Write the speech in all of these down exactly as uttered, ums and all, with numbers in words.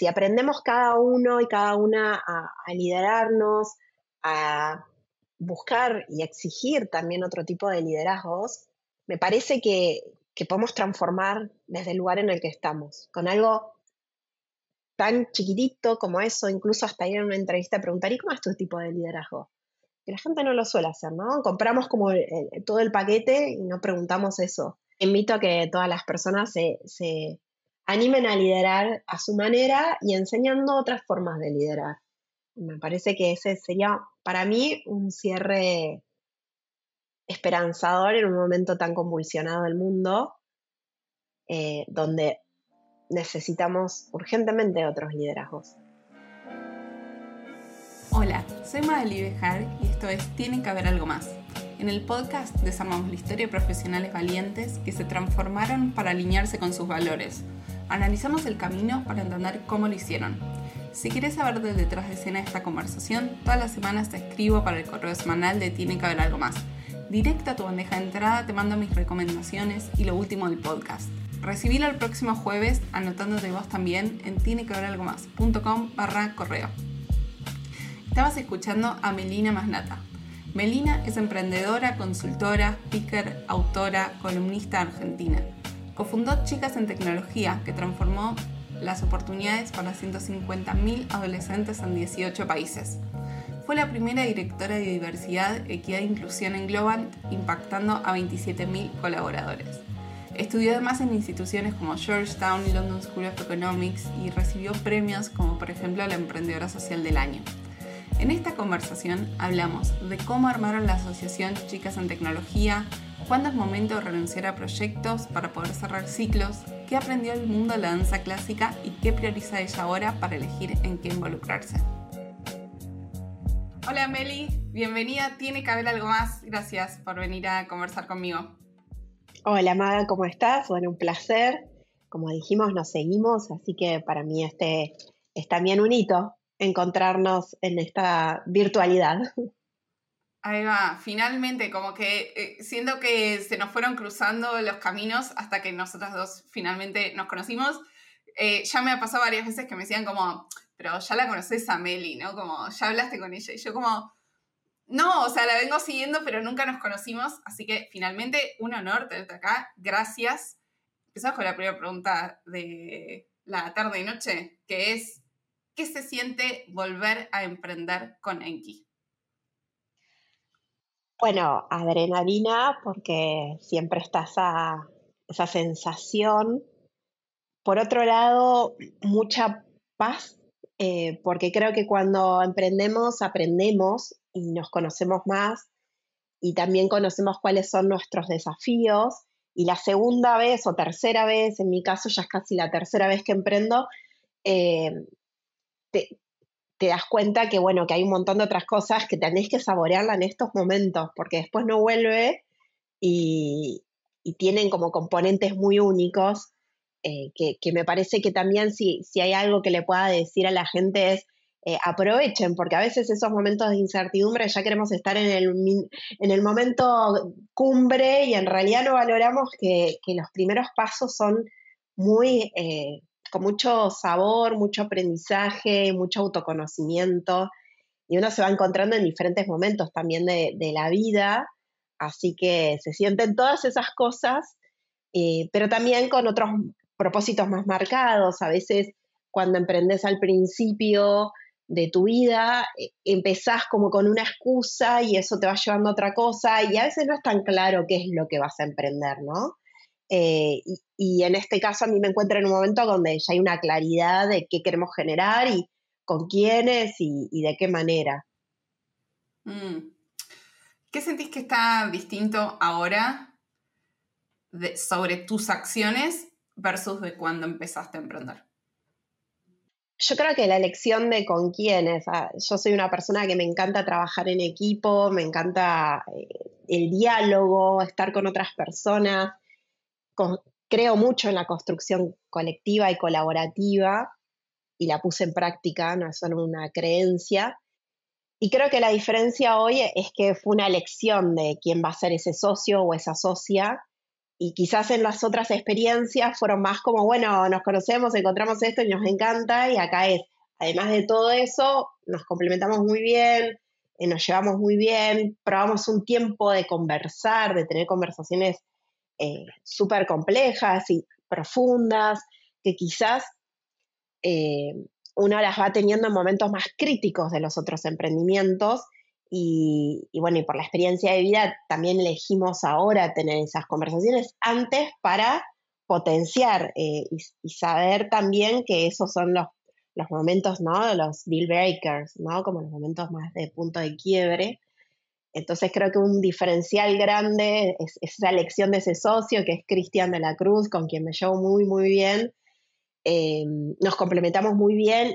si aprendemos cada uno y cada una a, a liderarnos, a buscar y exigir también otro tipo de liderazgos, me parece que, que podemos transformar desde el lugar en el que estamos, con algo tan chiquitito como eso, incluso hasta ir a una entrevista a preguntar, ¿y cómo es tu tipo de liderazgo? Que la gente no lo suele hacer, ¿no? Compramos como el, el, todo el paquete y no preguntamos eso. Invito a que todas las personas se, se animen a liderar a su manera y enseñando otras formas de liderar. Me parece que ese sería, para mí, un cierre esperanzador en un momento tan convulsionado del mundo, eh, donde necesitamos urgentemente otros liderazgos. Hola, soy Madalí Bejar y esto es Tiene que haber algo más. En el podcast desarmamos la historia de profesionales valientes que se transformaron para alinearse con sus valores. Analizamos el camino para entender cómo lo hicieron. Si quieres saber del detrás de escena de esta conversación, todas las semanas te escribo para el correo semanal de Tiene que haber algo más. Directo a tu bandeja de entrada te mando mis recomendaciones y lo último del podcast. Recibilo el próximo jueves anotándote vos también en tiene que haber algo más punto com barra correo. Estabas escuchando a Melina Masnata. Melina es emprendedora, consultora, speaker, autora, columnista argentina. Cofundó Chicas en Tecnología, que transformó las oportunidades para ciento cincuenta mil adolescentes en dieciocho países. Fue la primera directora de diversidad, equidad e inclusión en Globant, impactando a veintisiete mil colaboradores. Estudió además en instituciones como Georgetown, London School of Economics y recibió premios como por ejemplo la Emprendedora Social del Año. En esta conversación hablamos de cómo armaron la asociación Chicas en Tecnología, cuándo es momento de renunciar a proyectos para poder cerrar ciclos, qué aprendió el mundo de la danza clásica y qué prioriza ella ahora para elegir en qué involucrarse. Hola Meli, bienvenida, Tiene que haber algo más, gracias por venir a conversar conmigo. Hola Maga, ¿cómo estás? Bueno, un placer, como dijimos nos seguimos, así que para mí este es también un hito encontrarnos en esta virtualidad. Ahí va, finalmente, como que eh, siento que se nos fueron cruzando los caminos hasta que nosotras dos finalmente nos conocimos. Eh, ya me ha pasado varias veces que me decían como, pero ya la conoces a Meli, ¿no? Como, ya hablaste con ella. Y yo como, no, o sea, la vengo siguiendo, pero nunca nos conocimos. Así que finalmente, un honor tenerte acá. Gracias. Empezamos con la primera pregunta de la tarde y noche, que es, ¿qué se siente volver a emprender con Enki? Bueno, adrenalina, porque siempre está esa, esa sensación. Por otro lado, mucha paz, eh, porque creo que cuando emprendemos, aprendemos y nos conocemos más y también conocemos cuáles son nuestros desafíos. Y la segunda vez o tercera vez, en mi caso ya es casi la tercera vez que emprendo, eh, te... te das cuenta que, bueno, que hay un montón de otras cosas que tenés que saborearla en estos momentos, porque después no vuelve y, y tienen como componentes muy únicos, eh, que, que me parece que también si, si hay algo que le pueda decir a la gente es eh, aprovechen, porque a veces esos momentos de incertidumbre ya queremos estar en el, en el momento cumbre y en realidad no valoramos que, que los primeros pasos son muy... Eh, con mucho sabor, mucho aprendizaje, mucho autoconocimiento, y uno se va encontrando en diferentes momentos también de, de la vida, así que se sienten todas esas cosas, eh, pero también con otros propósitos más marcados. A veces cuando emprendés al principio de tu vida, eh, empezás como con una excusa y eso te va llevando a otra cosa, y a veces no es tan claro qué es lo que vas a emprender, ¿no? Eh, y, y en este caso a mí me encuentro en un momento donde ya hay una claridad de qué queremos generar y con quiénes y, y de qué manera. Mm. ¿Qué sentís que está distinto ahora de, sobre tus acciones versus de cuando empezaste a emprender? Yo creo que la elección de con quiénes. Ah, yo soy una persona que me encanta trabajar en equipo, me encanta el diálogo, estar con otras personas. Creo mucho en la construcción colectiva y colaborativa y la puse en práctica, no es solo una creencia. Y creo que la diferencia hoy es que fue una elección de quién va a ser ese socio o esa socia Y quizás en las otras experiencias fueron más como, bueno, nos conocemos, encontramos esto y nos encanta, y acá es, además de todo eso, nos complementamos muy bien, eh, nos llevamos muy bien, probamos un tiempo de conversar, de tener conversaciones eh, súper complejas y profundas, que quizás eh, uno las va teniendo en momentos más críticos de los otros emprendimientos. Y, y bueno, y por la experiencia de vida también elegimos ahora tener esas conversaciones antes para potenciar eh, y, y saber también que esos son los, los momentos, ¿no? Los deal breakers, ¿no? Como los momentos más de punto de quiebre. Entonces creo que un diferencial grande es, es esa elección de ese socio que es Cristian de la Cruz, con quien me llevo muy, muy bien. Eh, nos complementamos muy bien.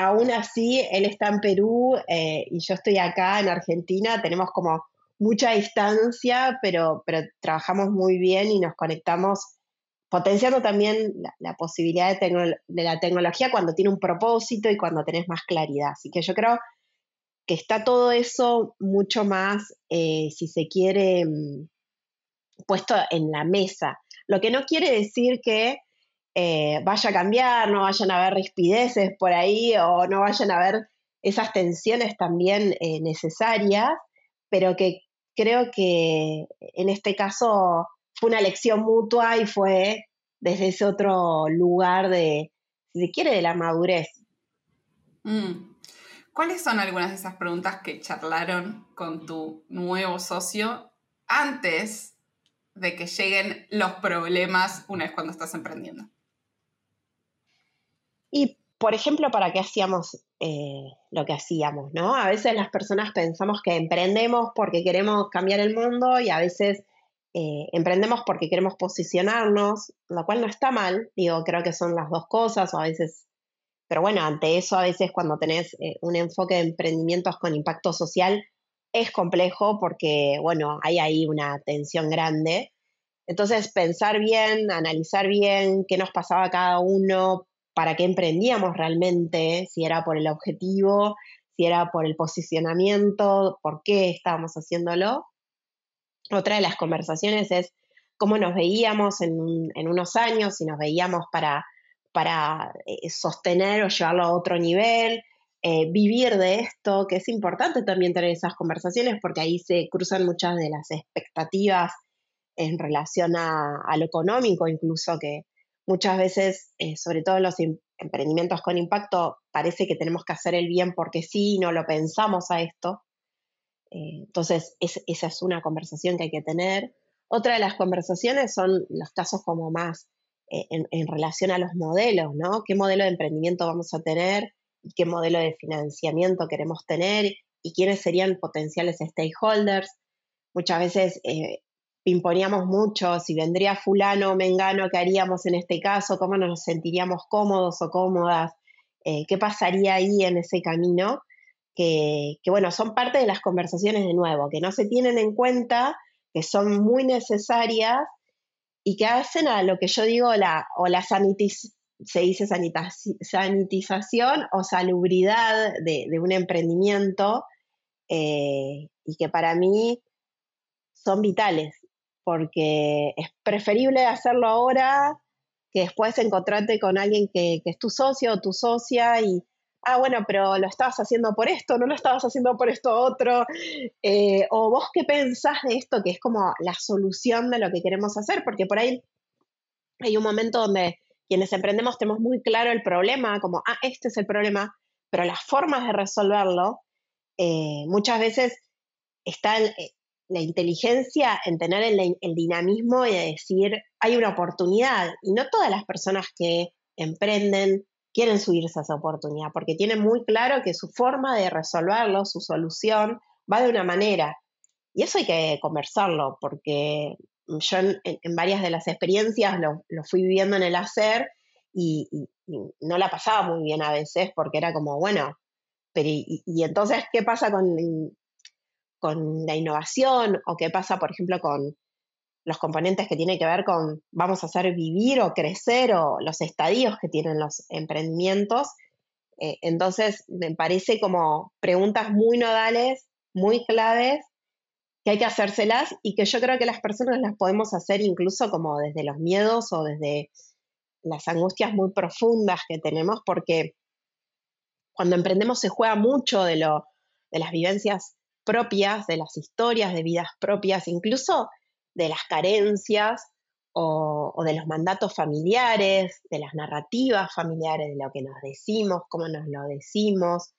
Aún así, él está en Perú eh, y yo estoy acá en Argentina. Tenemos como mucha distancia, pero, pero trabajamos muy bien y nos conectamos, potenciando también la, la posibilidad de, tecno, de la tecnología cuando tiene un propósito y cuando tenés más claridad. Así que yo creo que está todo eso mucho más, eh, si se quiere, puesto en la mesa. Lo que no quiere decir que Eh, vaya a cambiar, no vayan a ver rispideces por ahí o no vayan a ver esas tensiones también eh, necesarias, pero que creo que en este caso fue una elección mutua y fue desde ese otro lugar de, si se quiere, de la madurez. Mm. ¿Cuáles son algunas de esas preguntas que charlaron con tu nuevo socio antes de que lleguen los problemas una vez cuando estás emprendiendo? Y, por ejemplo, ¿para qué hacíamos eh, lo que hacíamos, no? A veces las personas pensamos que emprendemos porque queremos cambiar el mundo y a veces eh, emprendemos porque queremos posicionarnos, lo cual no está mal. Digo, creo que son las dos cosas, o a veces... Pero bueno, ante eso, a veces cuando tenés eh, un enfoque de emprendimientos con impacto social, es complejo porque, bueno, hay ahí una tensión grande. Entonces, pensar bien, analizar bien qué nos pasaba a cada uno, para qué emprendíamos realmente, si era por el objetivo, si era por el posicionamiento, por qué estábamos haciéndolo. Otra de las conversaciones es cómo nos veíamos en, en unos años, si nos veíamos para, para sostener o llevarlo a otro nivel, eh, vivir de esto, que es importante también tener esas conversaciones porque ahí se cruzan muchas de las expectativas en relación a, a lo económico, incluso que muchas veces, eh, sobre todo en los im- emprendimientos con impacto, parece que tenemos que hacer el bien porque sí, no lo pensamos a esto. Eh, entonces, es, esa es una conversación que hay que tener. Otra de las conversaciones son los casos como más eh, en, en relación a los modelos, ¿no? ¿Qué modelo de emprendimiento vamos a tener? ¿Y qué modelo de financiamiento queremos tener? ¿Y quiénes serían potenciales stakeholders? Muchas veces... Eh, imponíamos mucho, si vendría fulano o mengano, ¿qué haríamos en este caso? ¿Cómo nos sentiríamos cómodos o cómodas? Eh, ¿Qué pasaría ahí en ese camino? Que, que bueno, son parte de las conversaciones de nuevo, que no se tienen en cuenta, que son muy necesarias y que hacen a lo que yo digo, la, o la sanitiz- se dice sanitaz- sanitización o salubridad de, de un emprendimiento eh, y que para mí son vitales. Porque es preferible hacerlo ahora que después encontrarte con alguien que, que es tu socio o tu socia y, ah, bueno, pero lo estabas haciendo por esto, no lo estabas haciendo por esto otro, eh, o vos qué pensás de esto, que es como la solución de lo que queremos hacer, porque por ahí hay un momento donde quienes emprendemos tenemos muy claro el problema, como, ah, este es el problema, pero las formas de resolverlo, eh, muchas veces está el... la inteligencia en tener el, el dinamismo y de decir, hay una oportunidad. Y no todas las personas que emprenden quieren subirse a esa oportunidad, porque tienen muy claro que su forma de resolverlo, su solución, va de una manera. Y eso hay que conversarlo, porque yo en, en varias de las experiencias lo, lo fui viviendo en el hacer y, y, y no la pasaba muy bien a veces, porque era como, bueno, pero y, y entonces, ¿qué pasa con... con la innovación, o qué pasa, por ejemplo, con los componentes que tienen que ver con vamos a hacer vivir o crecer, o los estadios que tienen los emprendimientos? Eh, entonces, me parece como preguntas muy nodales, muy claves, que hay que hacérselas y que yo creo que las personas las podemos hacer incluso como desde los miedos o desde las angustias muy profundas que tenemos, porque cuando emprendemos se juega mucho de, lo, de las vivencias propias, de las historias de vidas propias, incluso de las carencias o, o de los mandatos familiares, de las narrativas familiares, de lo que nos decimos, cómo nos lo decimos,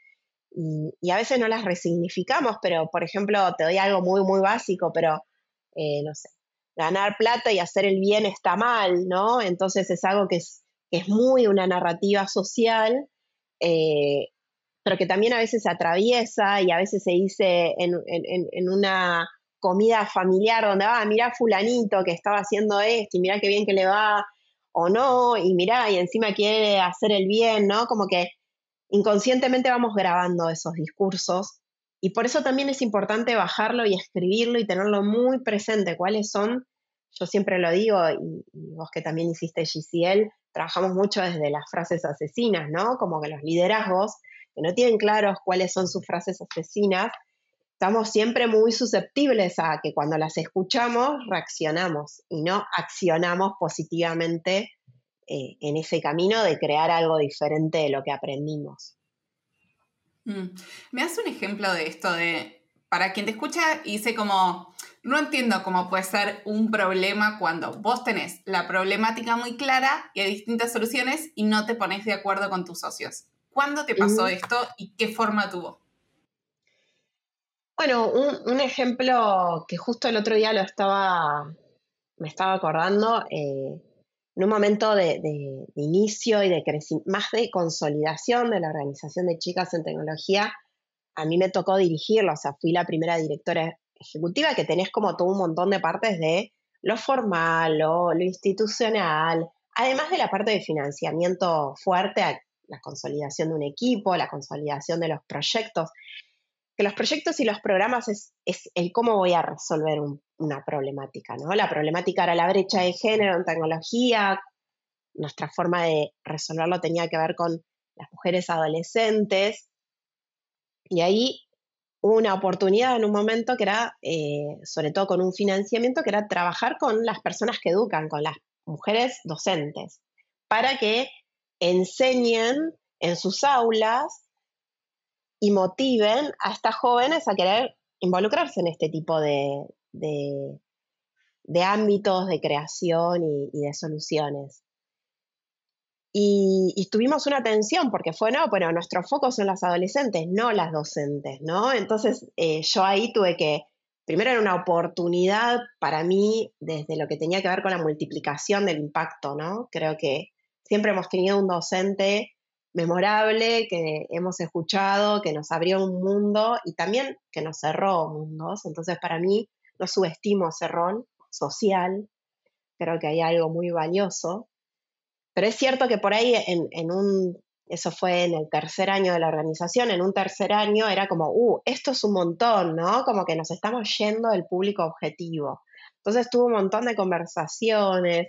y, y a veces no las resignificamos, pero por ejemplo, te doy algo muy, muy básico, pero eh, no sé, ganar plata y hacer el bien está mal, ¿no? Entonces es algo que es, que es muy una narrativa social, eh, pero que también a veces se atraviesa y a veces se dice en, en, en una comida familiar donde, ah, mirá fulanito que estaba haciendo esto y mirá qué bien que le va, o no, y mirá, y encima quiere hacer el bien, ¿no? Como que inconscientemente vamos grabando esos discursos. Y por eso también es importante bajarlo y escribirlo y tenerlo muy presente. ¿Cuáles son? Yo siempre lo digo, y, y vos que también hiciste G C L, trabajamos mucho desde las frases asesinas, ¿no? Como que los liderazgos, que no tienen claros cuáles son sus frases asesinas, estamos siempre muy susceptibles a que cuando las escuchamos reaccionamos y no accionamos positivamente eh, en ese camino de crear algo diferente de lo que aprendimos. Me das un ejemplo de esto de, para quien te escucha y dice como, no entiendo cómo puede ser un problema cuando vos tenés la problemática muy clara y hay distintas soluciones y no te pones de acuerdo con tus socios. ¿Cuándo te pasó esto y qué forma tuvo? Bueno, un, un ejemplo que justo el otro día lo estaba, me estaba acordando, eh, en un momento de, de, de inicio y de crecimiento, más de consolidación de la organización de Chicas en Tecnología, a mí me tocó dirigirlo, o sea, fui la primera directora ejecutiva, que tenés como todo un montón de partes de lo formal, lo, lo institucional, además de la parte de financiamiento fuerte, la consolidación de un equipo, la consolidación de los proyectos, que los proyectos y los programas es, es el cómo voy a resolver un, una problemática, ¿no? La problemática era la brecha de género en tecnología, nuestra forma de resolverlo tenía que ver con las mujeres adolescentes, y ahí hubo una oportunidad en un momento que era, eh, sobre todo con un financiamiento, que era trabajar con las personas que educan, con las mujeres docentes, para que enseñen en sus aulas y motiven a estas jóvenes a querer involucrarse en este tipo de, de, de ámbitos de creación y, y de soluciones. Y, y tuvimos una tensión, porque fue, no, bueno, nuestro foco son las adolescentes, no las docentes, ¿no? Entonces eh, yo ahí tuve que, primero era una oportunidad para mí desde lo que tenía que ver con la multiplicación del impacto, ¿no? Creo que siempre hemos tenido un docente memorable, que hemos escuchado, que nos abrió un mundo y también que nos cerró mundos. Entonces, para mí, no subestimo cerrón social, creo que hay algo muy valioso. Pero es cierto que por ahí, en, en un, eso fue en el tercer año de la organización, en un tercer año era como, uh, esto es un montón, ¿no? Como que nos estamos yendo del público objetivo. Entonces, tuve un montón de conversaciones,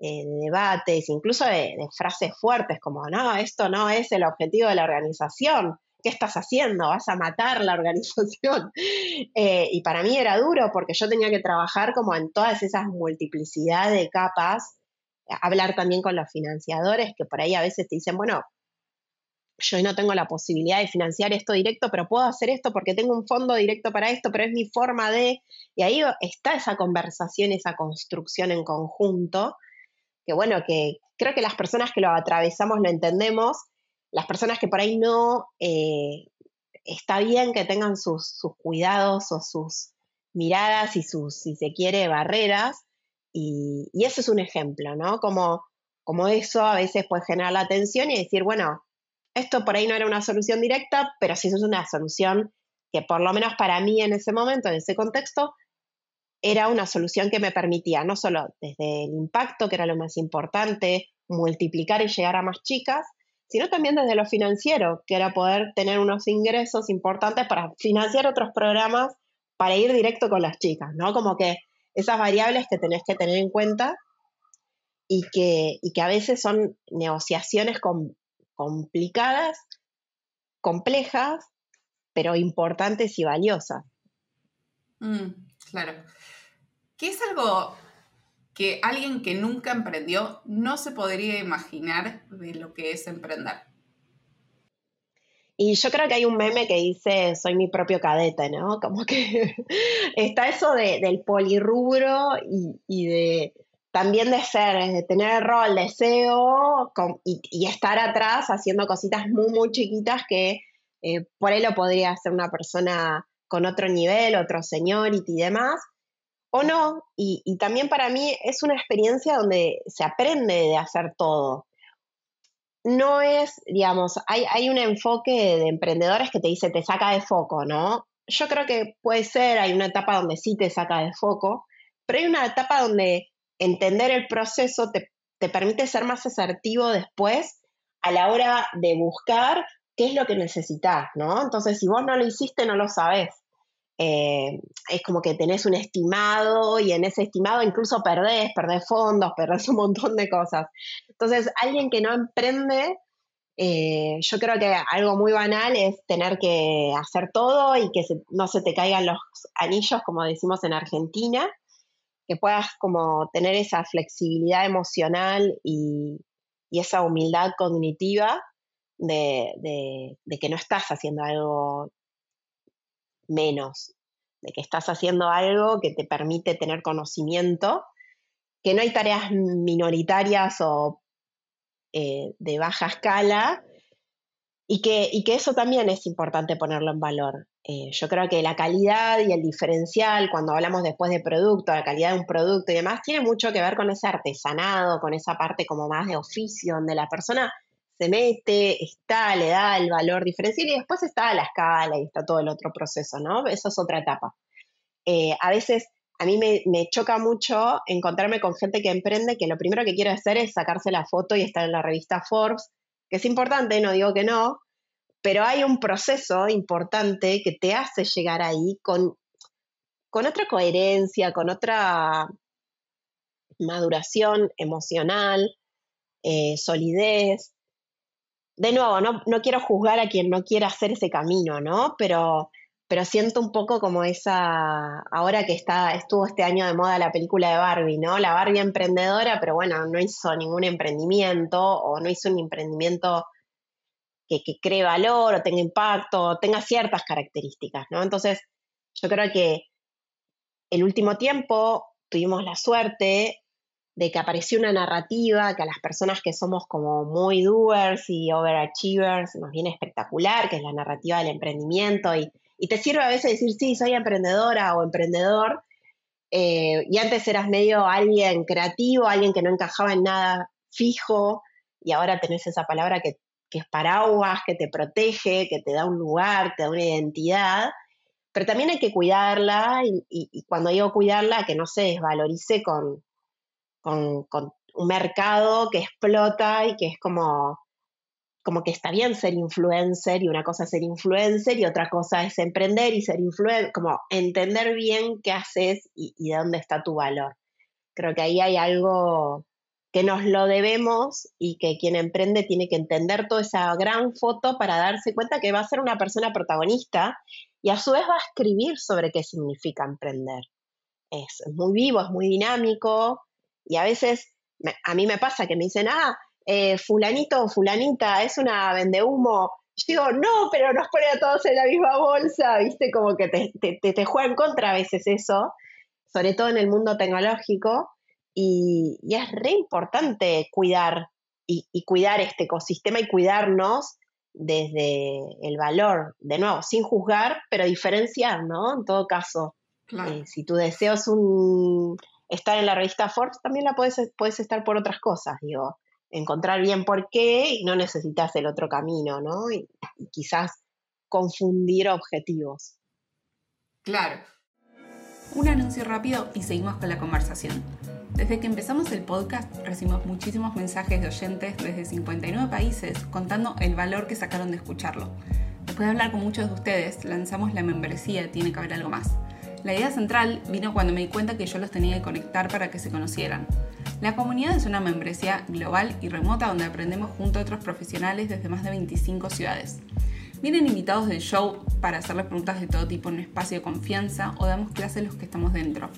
Eh, de debates, incluso de, de frases fuertes como, no, esto no es el objetivo de la organización, ¿qué estás haciendo? ¿Vas a matar la organización? Eh, y para mí era duro porque yo tenía que trabajar como en todas esas multiplicidad de capas, hablar también con los financiadores que por ahí a veces te dicen, bueno, yo no tengo la posibilidad de financiar esto directo, pero puedo hacer esto porque tengo un fondo directo para esto, pero es mi forma de... Y ahí está esa conversación, esa construcción en conjunto, que bueno, que creo que las personas que lo atravesamos lo entendemos, las personas que por ahí no, eh, está bien que tengan sus, sus cuidados o sus miradas y sus, si se quiere, barreras, y, y eso es un ejemplo, ¿no? Como, como eso a veces puede generar la tensión y decir, bueno, esto por ahí no era una solución directa, pero sí es una solución que por lo menos para mí en ese momento, en ese contexto, era una solución que me permitía, no solo desde el impacto, que era lo más importante, multiplicar y llegar a más chicas, sino también desde lo financiero, que era poder tener unos ingresos importantes para financiar otros programas, para ir directo con las chicas, ¿no? Como que esas variables que tenés que tener en cuenta y que, y que a veces son negociaciones com- complicadas, complejas, pero importantes y valiosas. Mm. Claro. Que es algo que alguien que nunca emprendió no se podría imaginar de lo que es emprender. Y yo creo que hay un meme que dice, soy mi propio cadete, ¿no? Como que está eso de, del polirrubro y, y de... también de ser, de tener el rol de C E O con, y, y estar atrás haciendo cositas muy, muy chiquitas que eh, por ahí lo podría hacer una persona con otro nivel, otro seniority y demás, o no. Y, y también para mí es una experiencia donde se aprende de hacer todo. No es, digamos, hay, hay un enfoque de emprendedores que te dice te saca de foco, ¿no? Yo creo que puede ser, hay una etapa donde sí te saca de foco, pero hay una etapa donde entender el proceso te, te permite ser más asertivo después a la hora de buscar qué es lo que necesitas, ¿no? Entonces, si vos no lo hiciste, no lo sabés. Eh, es como que tenés un estimado y en ese estimado incluso perdés, perdés fondos, perdés un montón de cosas. Entonces, alguien que no emprende, eh, yo creo que algo muy banal es tener que hacer todo y que se, no se te caigan los anillos, como decimos en Argentina, que puedas como tener esa flexibilidad emocional y, y esa humildad cognitiva de, de, de que no estás haciendo algo menos, de que estás haciendo algo que te permite tener conocimiento, que no hay tareas minoritarias o eh, de baja escala, y que, y que eso también es importante ponerlo en valor. Eh, yo creo que la calidad y el diferencial, cuando hablamos después de producto, la calidad de un producto y demás, tiene mucho que ver con ese artesanado, con esa parte como más de oficio, donde la persona se mete, está, le da el valor diferencial y después está la escala y está todo el otro proceso, ¿no? Eso es otra etapa. Eh, a veces a mí me, me choca mucho encontrarme con gente que emprende que lo primero que quiere hacer es sacarse la foto y estar en la revista Forbes, que es importante, no digo que no, pero hay un proceso importante que te hace llegar ahí con, con otra coherencia, con otra maduración emocional, eh, solidez. De nuevo, no, no quiero juzgar a quien no quiera hacer ese camino, ¿no? Pero, pero siento un poco como esa... Ahora que está estuvo este año de moda la película de Barbie, ¿no? La Barbie emprendedora, pero bueno, no hizo ningún emprendimiento o no hizo un emprendimiento... Que, que cree valor o tenga impacto, o tenga ciertas características, ¿no? Entonces, yo creo que el último tiempo tuvimos la suerte de que apareció una narrativa que a las personas que somos como muy doers y overachievers nos viene espectacular, que es la narrativa del emprendimiento, y, y te sirve a veces decir, sí, soy emprendedora o emprendedor, eh, y antes eras medio alguien creativo, alguien que no encajaba en nada fijo, y ahora tenés esa palabra que que es paraguas, que te protege, que te da un lugar, te da una identidad, pero también hay que cuidarla, y, y, y cuando digo cuidarla, que no se desvalorice con, con, con un mercado que explota y que es como, como que está bien ser influencer, y una cosa es ser influencer, y otra cosa es emprender y ser influencer, como entender bien qué haces y, y de dónde está tu valor. Creo que ahí hay algo... que nos lo debemos y que quien emprende tiene que entender toda esa gran foto para darse cuenta que va a ser una persona protagonista y a su vez va a escribir sobre qué significa emprender. Es muy vivo, es muy dinámico y a veces me, a mí me pasa que me dicen, ah, eh, fulanito o fulanita es una vendehumo. Yo digo, no, pero nos pone a todos en la misma bolsa, ¿viste? Como que te, te, te, te juega en contra a veces eso, sobre todo en el mundo tecnológico. Y, y es re importante cuidar y, y cuidar este ecosistema y cuidarnos desde el valor, de nuevo, sin juzgar, pero diferenciar, ¿no? En todo caso, claro. eh, si tu deseo es un, estar en la revista Forbes, también la puedes, puedes estar por otras cosas, digo, encontrar bien por qué y no necesitas el otro camino, ¿no? Y, y quizás confundir objetivos. Claro. Un anuncio rápido y seguimos con la conversación. Desde que empezamos el podcast recibimos muchísimos mensajes de oyentes desde cincuenta y nueve países contando el valor que sacaron de escucharlo. Después de hablar con muchos de ustedes, lanzamos la membresía Tiene que haber algo más. La idea central vino cuando me di cuenta que yo los tenía que conectar para que se conocieran. La comunidad es una membresía global y remota donde aprendemos junto a otros profesionales desde más de veinticinco ciudades. Vienen invitados del show para hacerles preguntas de todo tipo en un espacio de confianza o damos clases los que estamos dentro.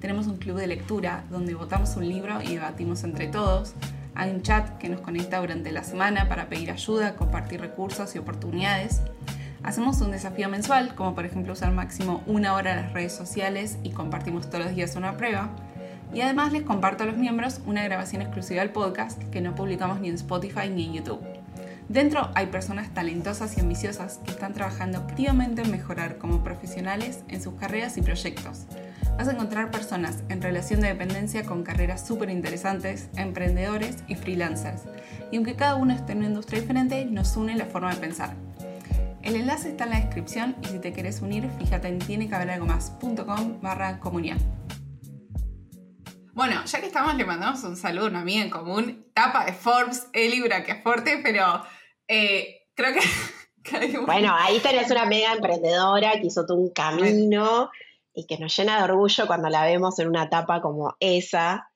Tenemos un club de lectura donde votamos un libro y debatimos entre todos. Hay un chat que nos conecta durante la semana para pedir ayuda, compartir recursos y oportunidades. Hacemos un desafío mensual, como por ejemplo usar máximo una hora las redes sociales y compartimos todos los días una prueba. Y además les comparto a los miembros una grabación exclusiva del podcast que no publicamos ni en Spotify ni en YouTube. Dentro hay personas talentosas y ambiciosas que están trabajando activamente en mejorar como profesionales en sus carreras y proyectos. Vas a encontrar personas en relación de dependencia con carreras súper interesantes, emprendedores y freelancers. Y aunque cada uno esté en una industria diferente, nos une la forma de pensar. El enlace está en la descripción y si te querés unir, fíjate en tiene que haber algo más punto com barra comunidad. Bueno, ya que estamos, le mandamos un saludo a una amiga en común, tapa de Forbes, Eli Braqueforte, pero eh, creo que... que hay un... Bueno, ahí tenés una mega emprendedora que hizo todo un camino y que nos llena de orgullo cuando la vemos en una tapa como esa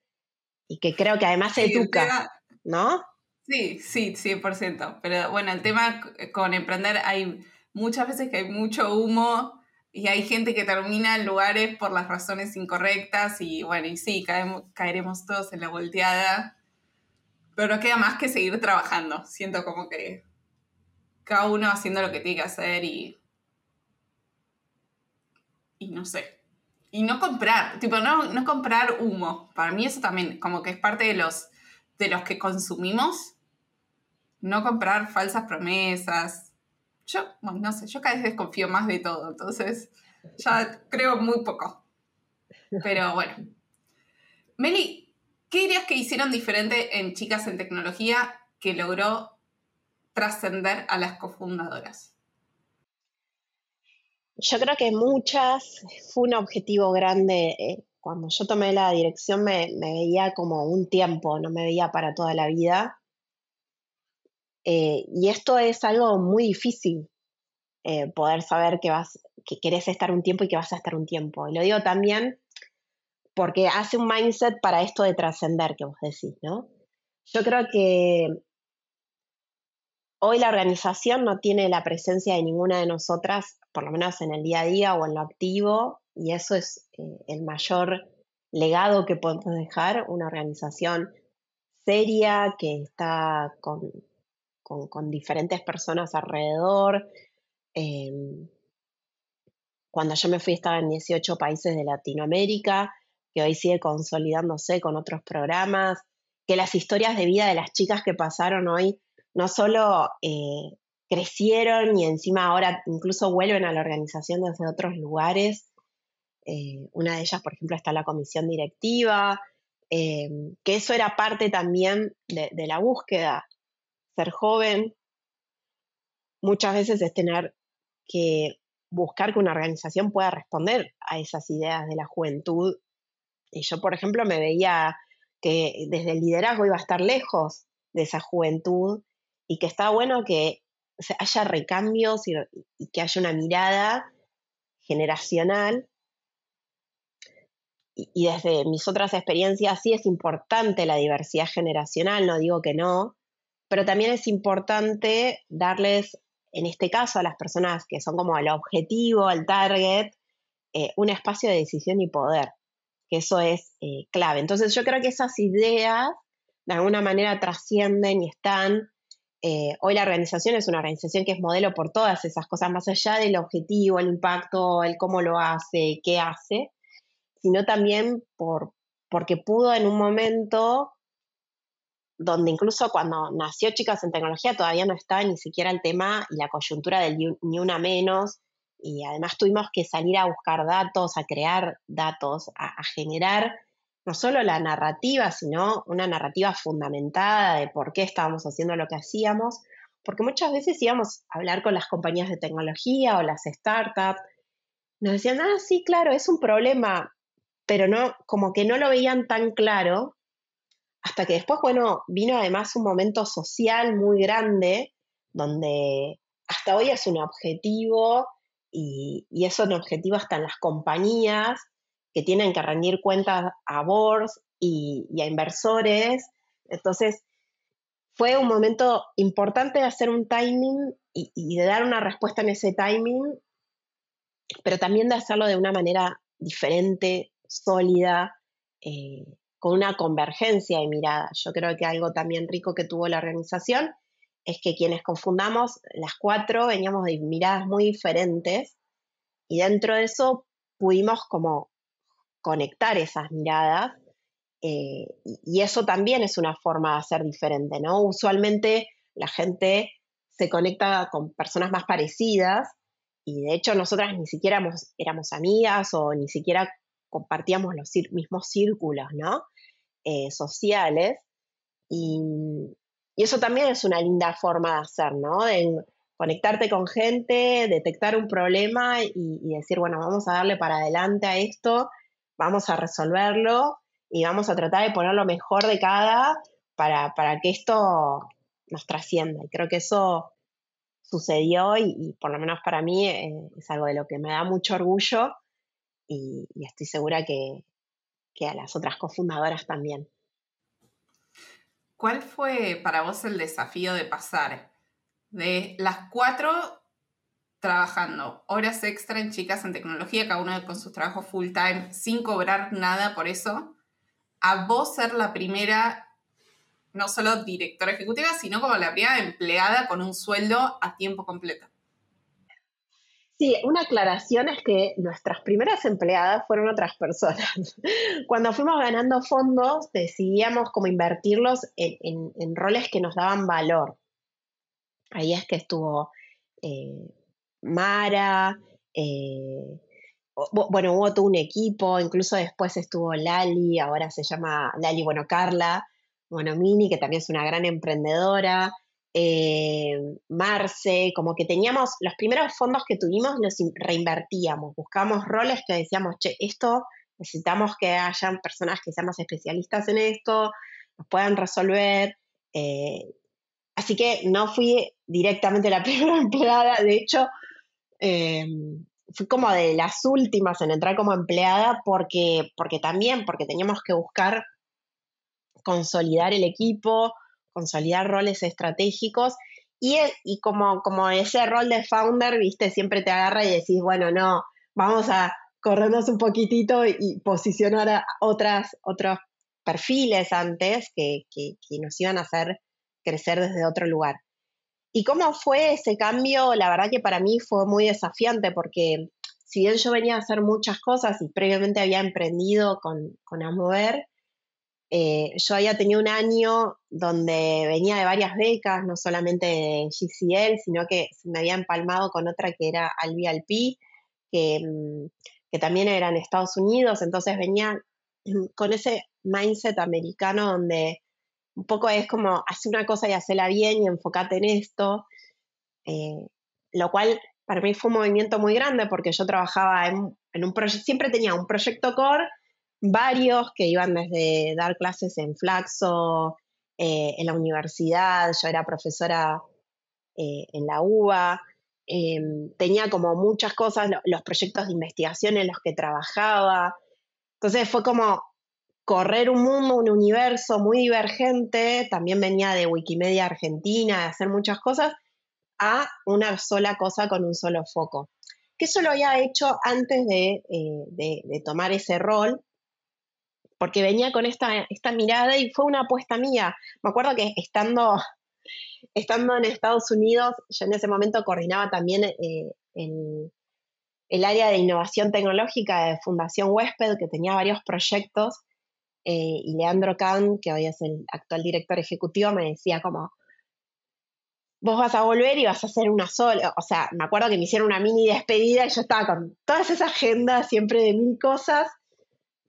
y que creo que además se educa, tema... ¿no? Sí, sí, cien por ciento. Pero bueno, el tema con emprender, hay muchas veces que hay mucho humo... Y hay gente que termina en lugares por las razones incorrectas y bueno, y sí, caemos, caeremos todos en la volteada. Pero no queda más que seguir trabajando. Siento como que cada uno haciendo lo que tiene que hacer y... Y no sé. Y no comprar, tipo, no, no comprar humo. Para mí eso también como que es parte de los, de los que consumimos. No comprar falsas promesas. Yo, bueno, no sé, yo cada vez desconfío más de todo, entonces ya creo muy poco. Pero bueno. Meli, ¿qué dirías que hicieron diferente en Chicas en Tecnología que logró trascender a las cofundadoras? Yo creo que muchas, fue un objetivo grande. Cuando yo tomé la dirección me, me veía como un tiempo, no me veía para toda la vida. Eh, y esto es algo muy difícil, eh, poder saber que vas, que querés estar un tiempo y que vas a estar un tiempo. Y lo digo también porque hace un mindset para esto de trascender que vos decís, ¿no? Yo creo que hoy la organización no tiene la presencia de ninguna de nosotras, por lo menos en el día a día o en lo activo, y eso es eh, el mayor legado que podemos dejar, una organización seria que está con... Con, con diferentes personas alrededor. Eh, cuando yo me fui estaba en dieciocho países de Latinoamérica, que hoy sigue consolidándose con otros programas, que las historias de vida de las chicas que pasaron hoy no solo eh, crecieron y encima ahora incluso vuelven a la organización desde otros lugares. Eh, una de ellas, por ejemplo, está la comisión directiva, eh, que eso era parte también de, de la búsqueda. Ser joven muchas veces es tener que buscar que una organización pueda responder a esas ideas de la juventud. Y yo, por ejemplo, me veía que desde el liderazgo iba a estar lejos de esa juventud y que está bueno que haya recambios y, y que haya una mirada generacional. Y, y desde mis otras experiencias sí es importante la diversidad generacional, no digo que no, pero también es importante darles, en este caso, a las personas que son como el objetivo, el target, eh, un espacio de decisión y poder, que eso es eh, clave. Entonces yo creo que esas ideas de alguna manera trascienden y están. Eh, hoy la organización es una organización que es modelo por todas esas cosas, más allá del objetivo, el impacto, el cómo lo hace, qué hace, sino también por, porque pudo en un momento... donde incluso cuando nació Chicas en Tecnología todavía no estaba ni siquiera el tema y la coyuntura del ni una menos, y además tuvimos que salir a buscar datos, a crear datos, a, a generar no solo la narrativa, sino una narrativa fundamentada de por qué estábamos haciendo lo que hacíamos, porque muchas veces íbamos a hablar con las compañías de tecnología o las startups, nos decían, ah, sí, claro, es un problema, pero no, como que no lo veían tan claro. Hasta que después, bueno, vino además un momento social muy grande donde hasta hoy es un objetivo y, y es un objetivo hasta en las compañías que tienen que rendir cuentas a boards y, y a inversores. Entonces, fue un momento importante de hacer un timing y, y de dar una respuesta en ese timing, pero también de hacerlo de una manera diferente, sólida, eh, con una convergencia de miradas. Yo creo que algo también rico que tuvo la organización es que quienes confundamos, las cuatro veníamos de miradas muy diferentes y dentro de eso pudimos como conectar esas miradas, eh, y eso también es una forma de hacer diferente, ¿no? Usualmente la gente se conecta con personas más parecidas y de hecho nosotras ni siquiera éramos, éramos amigas o ni siquiera compartíamos los cir- mismos círculos, ¿no? Eh, sociales, y, y eso también es una linda forma de hacer, ¿no? De conectarte con gente, detectar un problema y, y decir, bueno, vamos a darle para adelante a esto, vamos a resolverlo y vamos a tratar de poner lo mejor de cada para, para que esto nos trascienda. Y creo que eso sucedió y, y por lo menos para mí eh, es algo de lo que me da mucho orgullo y, y estoy segura que, que a las otras cofundadoras también. ¿Cuál fue para vos el desafío de pasar de las cuatro trabajando horas extra en Chicas en Tecnología, cada uno con sus trabajos full time, sin cobrar nada por eso, a vos ser la primera, no solo directora ejecutiva, sino como la primera empleada con un sueldo a tiempo completo? Sí, una aclaración es que nuestras primeras empleadas fueron otras personas. Cuando fuimos ganando fondos, decidíamos como invertirlos en, en, en roles que nos daban valor. Ahí es que estuvo... Eh, Mara, eh, bueno, hubo todo un equipo, incluso después estuvo Lali, ahora se llama Lali, bueno, Carla, bueno, Mini, que también es una gran emprendedora, eh, Marce, como que teníamos, los primeros fondos que tuvimos los reinvertíamos, buscamos roles que decíamos, che, esto necesitamos que hayan personas que sean más especialistas en esto, nos puedan resolver, eh, así que no fui directamente la primera empleada, de hecho, eh, fui como de las últimas en entrar como empleada porque, porque también, porque teníamos que buscar consolidar el equipo, consolidar roles estratégicos y, y como, como ese rol de founder, viste, siempre te agarra y decís, bueno, no, vamos a corrernos un poquitito y posicionar a otras, otros perfiles antes que, que, que nos iban a hacer crecer desde otro lugar. ¿Y cómo fue ese cambio? La verdad que para mí fue muy desafiante porque si bien yo venía a hacer muchas cosas y previamente había emprendido con, con Amover, eh, yo había tenido un año donde venía de varias becas, no solamente de G C L, sino que me había empalmado con otra que era Al B L P, que, que también era en Estados Unidos, entonces venía con ese mindset americano donde un poco es como, haz una cosa y hacela bien y enfócate en esto, eh, lo cual para mí fue un movimiento muy grande porque yo trabajaba en, en un proyecto, siempre tenía un proyecto core, varios que iban desde dar clases en Flaxo, eh, en la universidad, yo era profesora eh, en la U B A, eh, tenía como muchas cosas, lo, los proyectos de investigación en los que trabajaba, entonces fue como... correr un mundo, un universo muy divergente, también venía de Wikimedia Argentina, de hacer muchas cosas, a una sola cosa con un solo foco. Que eso lo había hecho antes de, eh, de, de tomar ese rol, porque venía con esta, esta mirada y fue una apuesta mía. Me acuerdo que estando, estando en Estados Unidos, yo en ese momento coordinaba también eh, el, el área de innovación tecnológica de Fundación Huesped, que tenía varios proyectos, Eh, y Leandro Kahn, que hoy es el actual director ejecutivo, me decía como, vos vas a volver y vas a hacer una sola, o sea, me acuerdo que me hicieron una mini despedida y yo estaba con todas esas agendas siempre de mil cosas,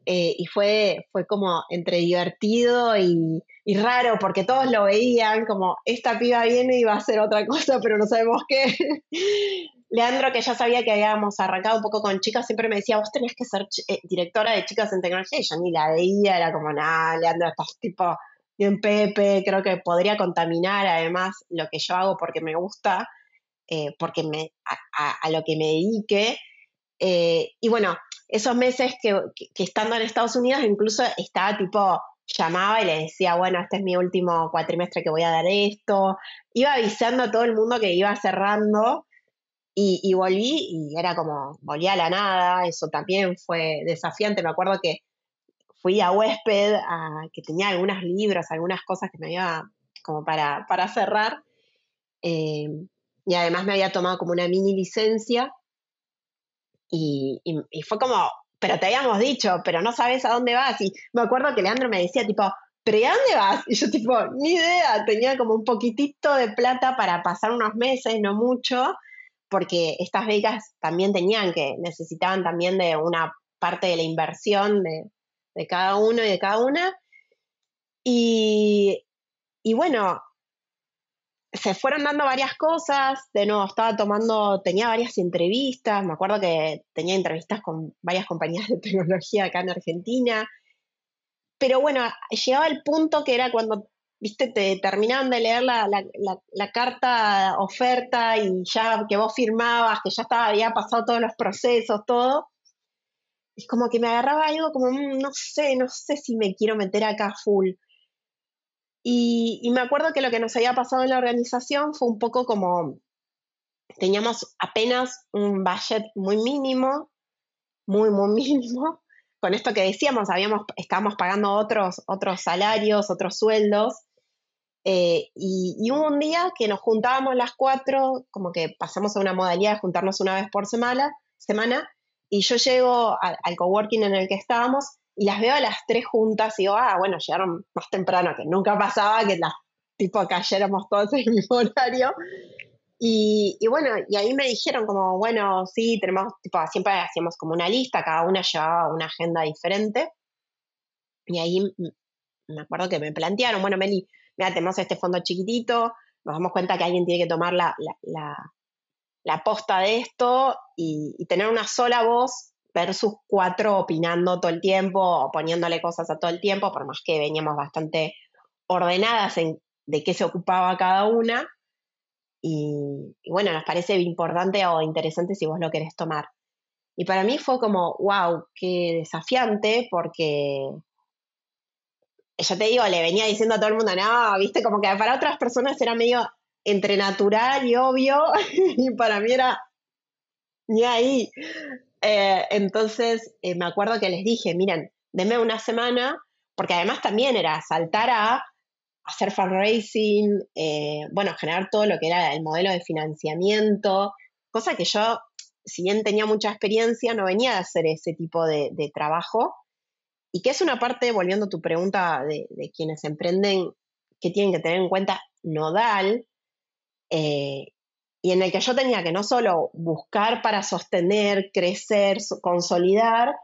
eh, y fue, fue como entre divertido y, y raro, porque todos lo veían como, esta piba viene y va a hacer otra cosa, pero no sabemos qué. Leandro, que ya sabía que habíamos arrancado un poco con chicas, siempre me decía, vos tenés que ser ch- eh, directora de Chicas en Tecnología, y yo ni la veía, era como, nah, Leandro, estás tipo bien Pepe, creo que podría contaminar además lo que yo hago porque me gusta, eh, porque me, a, a, a lo que me dedique, eh, y bueno, esos meses que, que, que estando en Estados Unidos incluso estaba tipo llamaba y les decía, bueno, este es mi último cuatrimestre que voy a dar esto. Iba avisando a todo el mundo que iba cerrando y, y volví y era como, volví a la nada. Eso también fue desafiante. Me acuerdo que fui a Huesped, a, que tenía algunos libros, algunas cosas que me había como para, para cerrar. Eh, y además me había tomado como una mini licencia. Y, y, y fue como, pero te habíamos dicho, pero no sabes a dónde vas. Y me acuerdo que Leandro me decía, tipo, ¿pero a dónde vas? Y yo, tipo, ni idea. Tenía como un poquitito de plata para pasar unos meses, no mucho, porque estas becas también tenían que, necesitaban también de una parte de la inversión de, de cada uno y de cada una. Y, y bueno, se fueron dando varias cosas. De nuevo, estaba tomando, tenía varias entrevistas, me acuerdo que tenía entrevistas con varias compañías de tecnología acá en Argentina, pero bueno, llegaba el punto que era cuando, viste, te terminaban de leer la, la, la, la carta oferta y ya que vos firmabas, que ya estaba, había pasado todos los procesos, todo, es como que me agarraba algo como, mmm, no sé, no sé si me quiero meter acá full. Y, y me acuerdo que lo que nos había pasado en la organización fue un poco como, teníamos apenas un budget muy mínimo, muy, muy mínimo, con esto que decíamos, habíamos, estábamos pagando otros, otros salarios, otros sueldos, eh, y, y hubo un día que nos juntábamos las cuatro, como que pasamos a una modalidad de juntarnos una vez por semana, semana y yo llego a, al coworking en el que estábamos, y las veo a las tres juntas y digo, ah, bueno, llegaron más temprano, que nunca pasaba que las tipo cayéramos todos en el mismo horario. Y, y bueno, y ahí me dijeron como, bueno, sí, tenemos, tipo, siempre hacíamos como una lista, cada una llevaba una agenda diferente. Y ahí me acuerdo que me plantearon, bueno, Meli, mira, tenemos este fondo chiquitito, nos damos cuenta que alguien tiene que tomar la, la, la, la posta de esto y, y tener una sola voz versus cuatro opinando todo el tiempo o poniéndole cosas a todo el tiempo, por más que veníamos bastante ordenadas en de qué se ocupaba cada una. Y, y bueno, nos parece importante o interesante si vos lo querés tomar. Y para mí fue como, wow, qué desafiante, porque yo te digo, le venía diciendo a todo el mundo, no, viste, como que para otras personas era medio entre natural y obvio, y para mí era ni ahí. Eh, entonces eh, me acuerdo que les dije, miren, denme una semana, porque además también era saltar a hacer fundraising, eh, bueno, generar todo lo que era el modelo de financiamiento, cosa que yo, si bien tenía mucha experiencia, no venía de hacer ese tipo de, de trabajo, y que es una parte, volviendo a tu pregunta de, de quienes emprenden, que tienen que tener en cuenta nodal, eh, y en el que yo tenía que no solo buscar para sostener, crecer, consolidar,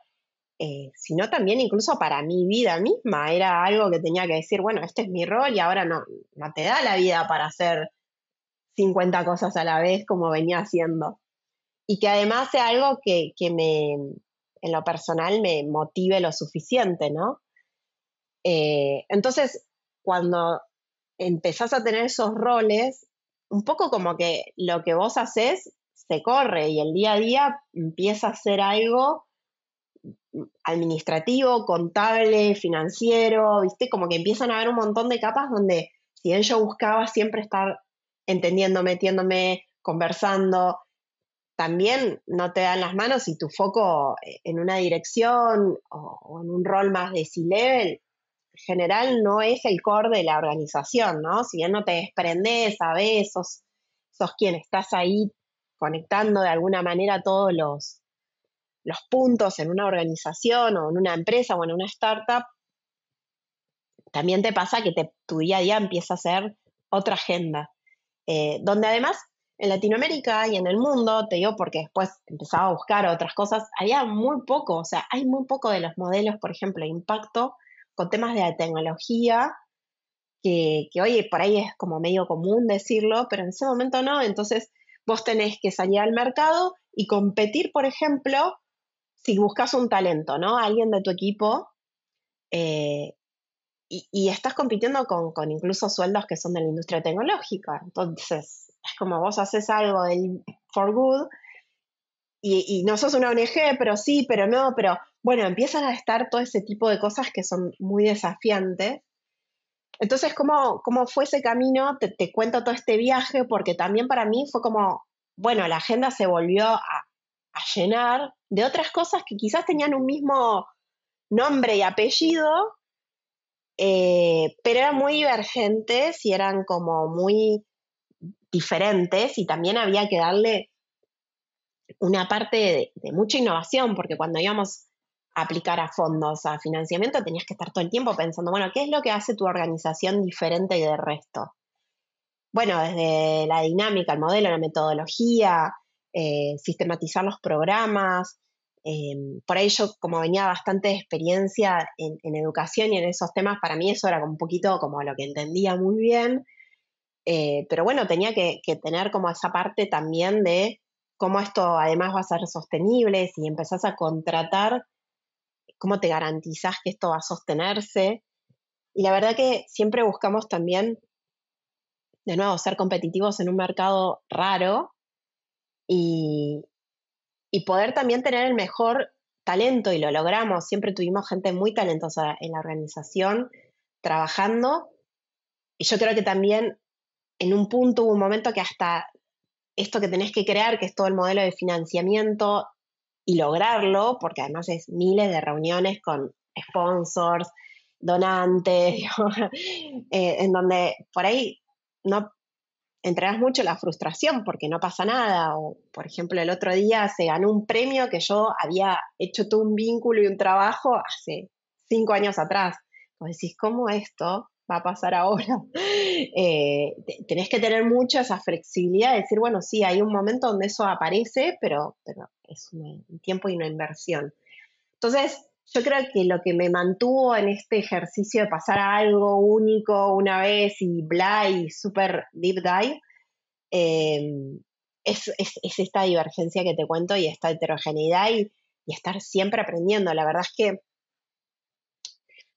eh, sino también incluso para mi vida misma. Era algo que tenía que decir, bueno, este es mi rol y ahora no, no te da la vida para hacer cincuenta cosas a la vez como venía haciendo. Y que además sea algo que, que me, en lo personal me motive lo suficiente, ¿no? Eh, entonces, cuando empezás a tener esos roles, un poco como que lo que vos hacés se corre y el día a día empieza a ser algo administrativo, contable, financiero, ¿viste? Como que empiezan a haber un montón de capas donde, si bien yo buscaba siempre estar entendiendo, metiéndome, conversando, también no te dan las manos y tu foco en una dirección o, o en un rol más de C-level, general no es el core de la organización, ¿no? Si bien no te desprendés, sabés, sos, sos quien estás ahí conectando de alguna manera todos los, los puntos en una organización o en una empresa o en una startup, también te pasa que te, tu día a día empieza a ser otra agenda. Eh, donde además en Latinoamérica y en el mundo, te digo porque después empezaba a buscar otras cosas, había muy poco, o sea, hay muy poco de los modelos, por ejemplo, de impacto, con temas de la tecnología, que, que hoy por ahí es como medio común decirlo, pero en ese momento no. Entonces vos tenés que salir al mercado y competir, por ejemplo, si buscas un talento, ¿no? Alguien de tu equipo, eh, y, y estás compitiendo con, con incluso sueldos que son de la industria tecnológica. Entonces es como vos haces algo del for good, y, y no sos una O N G, pero sí, pero no, pero bueno, empiezan a estar todo ese tipo de cosas que son muy desafiantes. Entonces, ¿cómo, cómo fue ese camino? Te, te cuento todo este viaje, porque también para mí fue como, bueno, la agenda se volvió a, a llenar de otras cosas que quizás tenían un mismo nombre y apellido, eh, pero eran muy divergentes y eran como muy diferentes, y también había que darle una parte de, de mucha innovación, porque cuando íbamos a aplicar a fondos, a financiamiento, tenías que estar todo el tiempo pensando, bueno, ¿qué es lo que hace tu organización diferente del resto? Bueno, desde la dinámica, el modelo, la metodología, eh, sistematizar los programas, eh, por ahí yo, como venía bastante de experiencia en, en educación y en esos temas, para mí eso era un poquito como lo que entendía muy bien, eh, pero bueno, tenía que, que tener como esa parte también de cómo esto además va a ser sostenible, si empezás a contratar, cómo te garantizás que esto va a sostenerse. Y la verdad que siempre buscamos también, de nuevo, ser competitivos en un mercado raro y, y poder también tener el mejor talento, y lo logramos. Siempre tuvimos gente muy talentosa en la organización trabajando, y yo creo que también en un punto hubo un momento que hasta esto que tenés que crear, que es todo el modelo de financiamiento, y lograrlo, porque además es miles de reuniones con sponsors, donantes, digo, eh, en donde por ahí no entregas mucho la frustración porque no pasa nada. O, por ejemplo, el otro día se ganó un premio que yo había hecho todo un vínculo y un trabajo hace cinco años atrás. Vos decís, ¿cómo esto va a pasar ahora? Eh, tenés que tener mucha esa flexibilidad de decir, bueno, sí, hay un momento donde eso aparece, pero, pero es un, un tiempo y una inversión. Entonces, yo creo que lo que me mantuvo en este ejercicio de pasar a algo único una vez y bla, y súper deep dive, eh, es, es, es esta divergencia que te cuento y esta heterogeneidad y, y estar siempre aprendiendo. La verdad es que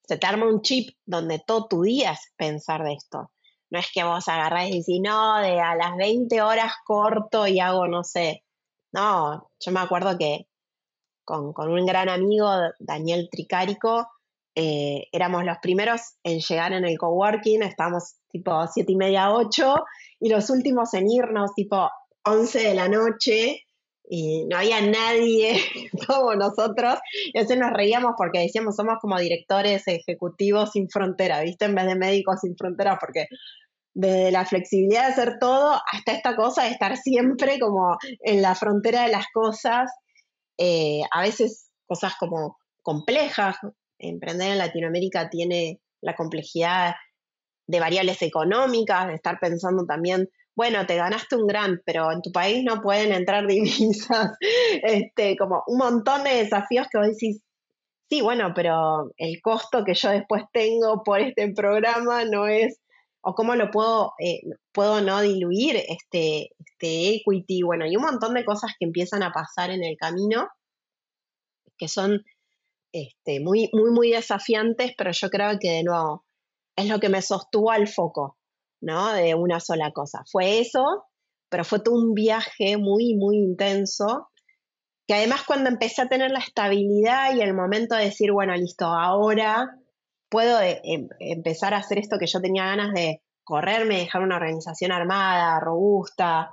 se te arma un chip donde todo tu día es pensar de esto. No es que vos agarrás y decís, no, de a las veinte horas corto y hago, no sé. No, yo me acuerdo que con, con un gran amigo, Daniel Tricarico, eh, éramos los primeros en llegar en el coworking, estábamos tipo siete y media, ocho, y los últimos en irnos tipo once de la noche, y no había nadie como nosotros, y así nos reíamos porque decíamos, somos como directores ejecutivos sin frontera, ¿viste? En vez de médicos sin frontera, porque desde la flexibilidad de hacer todo hasta esta cosa de estar siempre como en la frontera de las cosas, eh, a veces cosas como complejas. Emprender en Latinoamérica tiene la complejidad de variables económicas, de estar pensando también, bueno, te ganaste un grant, pero en tu país no pueden entrar divisas. Este, como un montón de desafíos que vos decís, sí, bueno, pero el costo que yo después tengo por este programa no es, o cómo lo puedo, eh, puedo no diluir este, este equity. Bueno, y un montón de cosas que empiezan a pasar en el camino, que son este, muy, muy, muy desafiantes, pero yo creo que, de nuevo, es lo que me sostuvo al foco, ¿no? De una sola cosa. Fue eso, pero fue todo un viaje muy, muy intenso, que además cuando empecé a tener la estabilidad y el momento de decir, bueno, listo, ahora puedo e- empezar a hacer esto que yo tenía ganas de correrme, dejar una organización armada, robusta,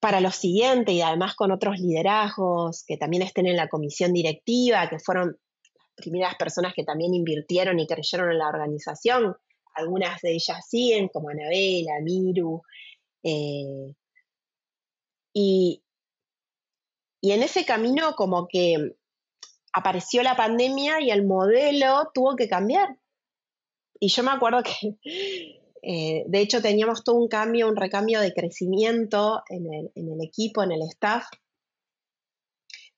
para lo siguiente, y además con otros liderazgos que también estén en la comisión directiva, que fueron las primeras personas que también invirtieron y creyeron en la organización. Algunas de ellas siguen, como Anabella, Miru. Eh, y, y en ese camino como que apareció la pandemia y el modelo tuvo que cambiar. Y yo me acuerdo que, eh, de hecho, teníamos todo un cambio, un recambio de crecimiento en el, en el equipo, en el staff.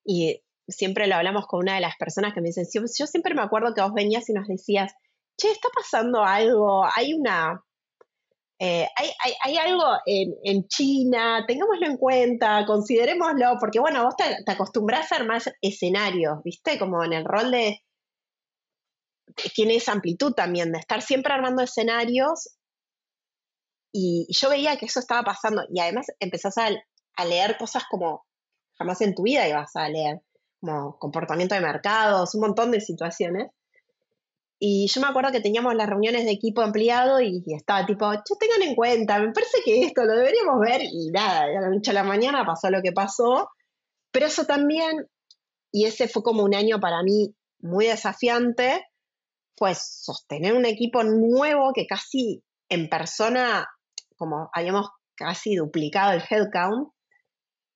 Y siempre lo hablamos con una de las personas que me dicen, yo, yo siempre me acuerdo que vos venías y nos decías, che, está pasando algo, hay una, eh, hay, hay, hay algo en, en China, tengámoslo en cuenta, considerémoslo, porque bueno, vos te, te acostumbrás a armar escenarios, ¿viste? Como en el rol de, tiene esa amplitud también, de estar siempre armando escenarios, y, y yo veía que eso estaba pasando, y además empezás a, a leer cosas como jamás en tu vida ibas a leer, como comportamiento de mercados, un montón de situaciones. Y yo me acuerdo que teníamos las reuniones de equipo empleado y, y estaba tipo, che, tengan en cuenta, me parece que esto lo deberíamos ver, y nada, de la noche a la mañana pasó lo que pasó. Pero eso también, y ese fue como un año para mí muy desafiante, pues sostener un equipo nuevo que casi en persona, como habíamos casi duplicado el headcount,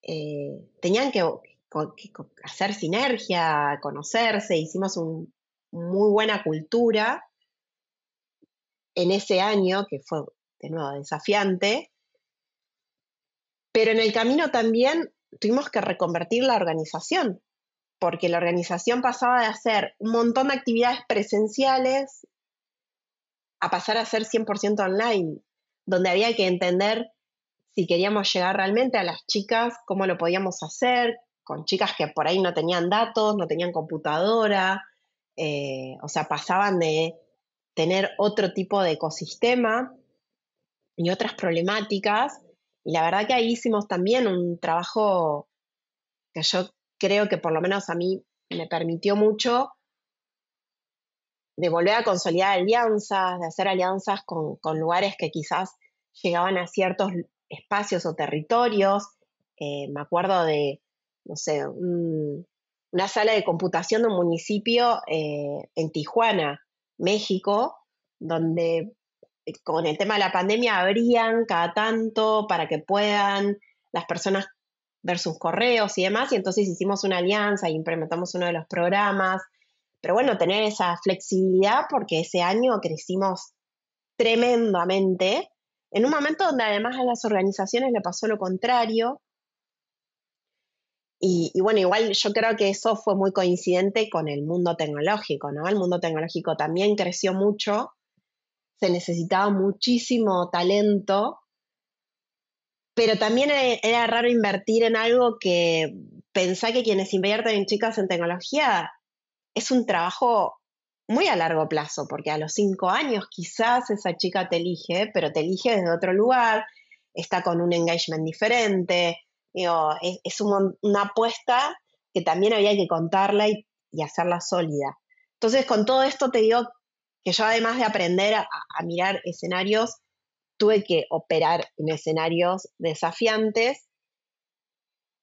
eh, tenían que, que, que hacer sinergia, conocerse, hicimos un... muy buena cultura en ese año, que fue de nuevo desafiante, pero en el camino también tuvimos que reconvertir la organización, porque la organización pasaba de hacer un montón de actividades presenciales a pasar a ser cien por ciento online, donde había que entender si queríamos llegar realmente a las chicas, cómo lo podíamos hacer, con chicas que por ahí no tenían datos, no tenían computadora. Eh, o sea, pasaban de tener otro tipo de ecosistema y otras problemáticas, y la verdad que ahí hicimos también un trabajo que yo creo que por lo menos a mí me permitió mucho de volver a consolidar alianzas, de hacer alianzas con, con lugares que quizás llegaban a ciertos espacios o territorios. Eh, me acuerdo de, no sé, un... una sala de computación de un municipio eh, en Tijuana, México, donde con el tema de la pandemia abrían cada tanto para que puedan las personas ver sus correos y demás, y entonces hicimos una alianza y implementamos uno de los programas. Pero bueno, tener esa flexibilidad, porque ese año crecimos tremendamente, en un momento donde además a las organizaciones le pasó lo contrario. Y, y bueno, igual yo creo que eso fue muy coincidente con el mundo tecnológico, ¿no? El mundo tecnológico también creció mucho, se necesitaba muchísimo talento, pero también era raro invertir en algo que pensá que quienes invierten en Chicas en Tecnología es un trabajo muy a largo plazo, porque a los cinco años quizás esa chica te elige, pero te elige desde otro lugar, está con un engagement diferente. Digo, es, es un, una apuesta que también había que contarla y, y hacerla sólida. Entonces, con todo esto te digo que yo, además de aprender a, a mirar escenarios, tuve que operar en escenarios desafiantes,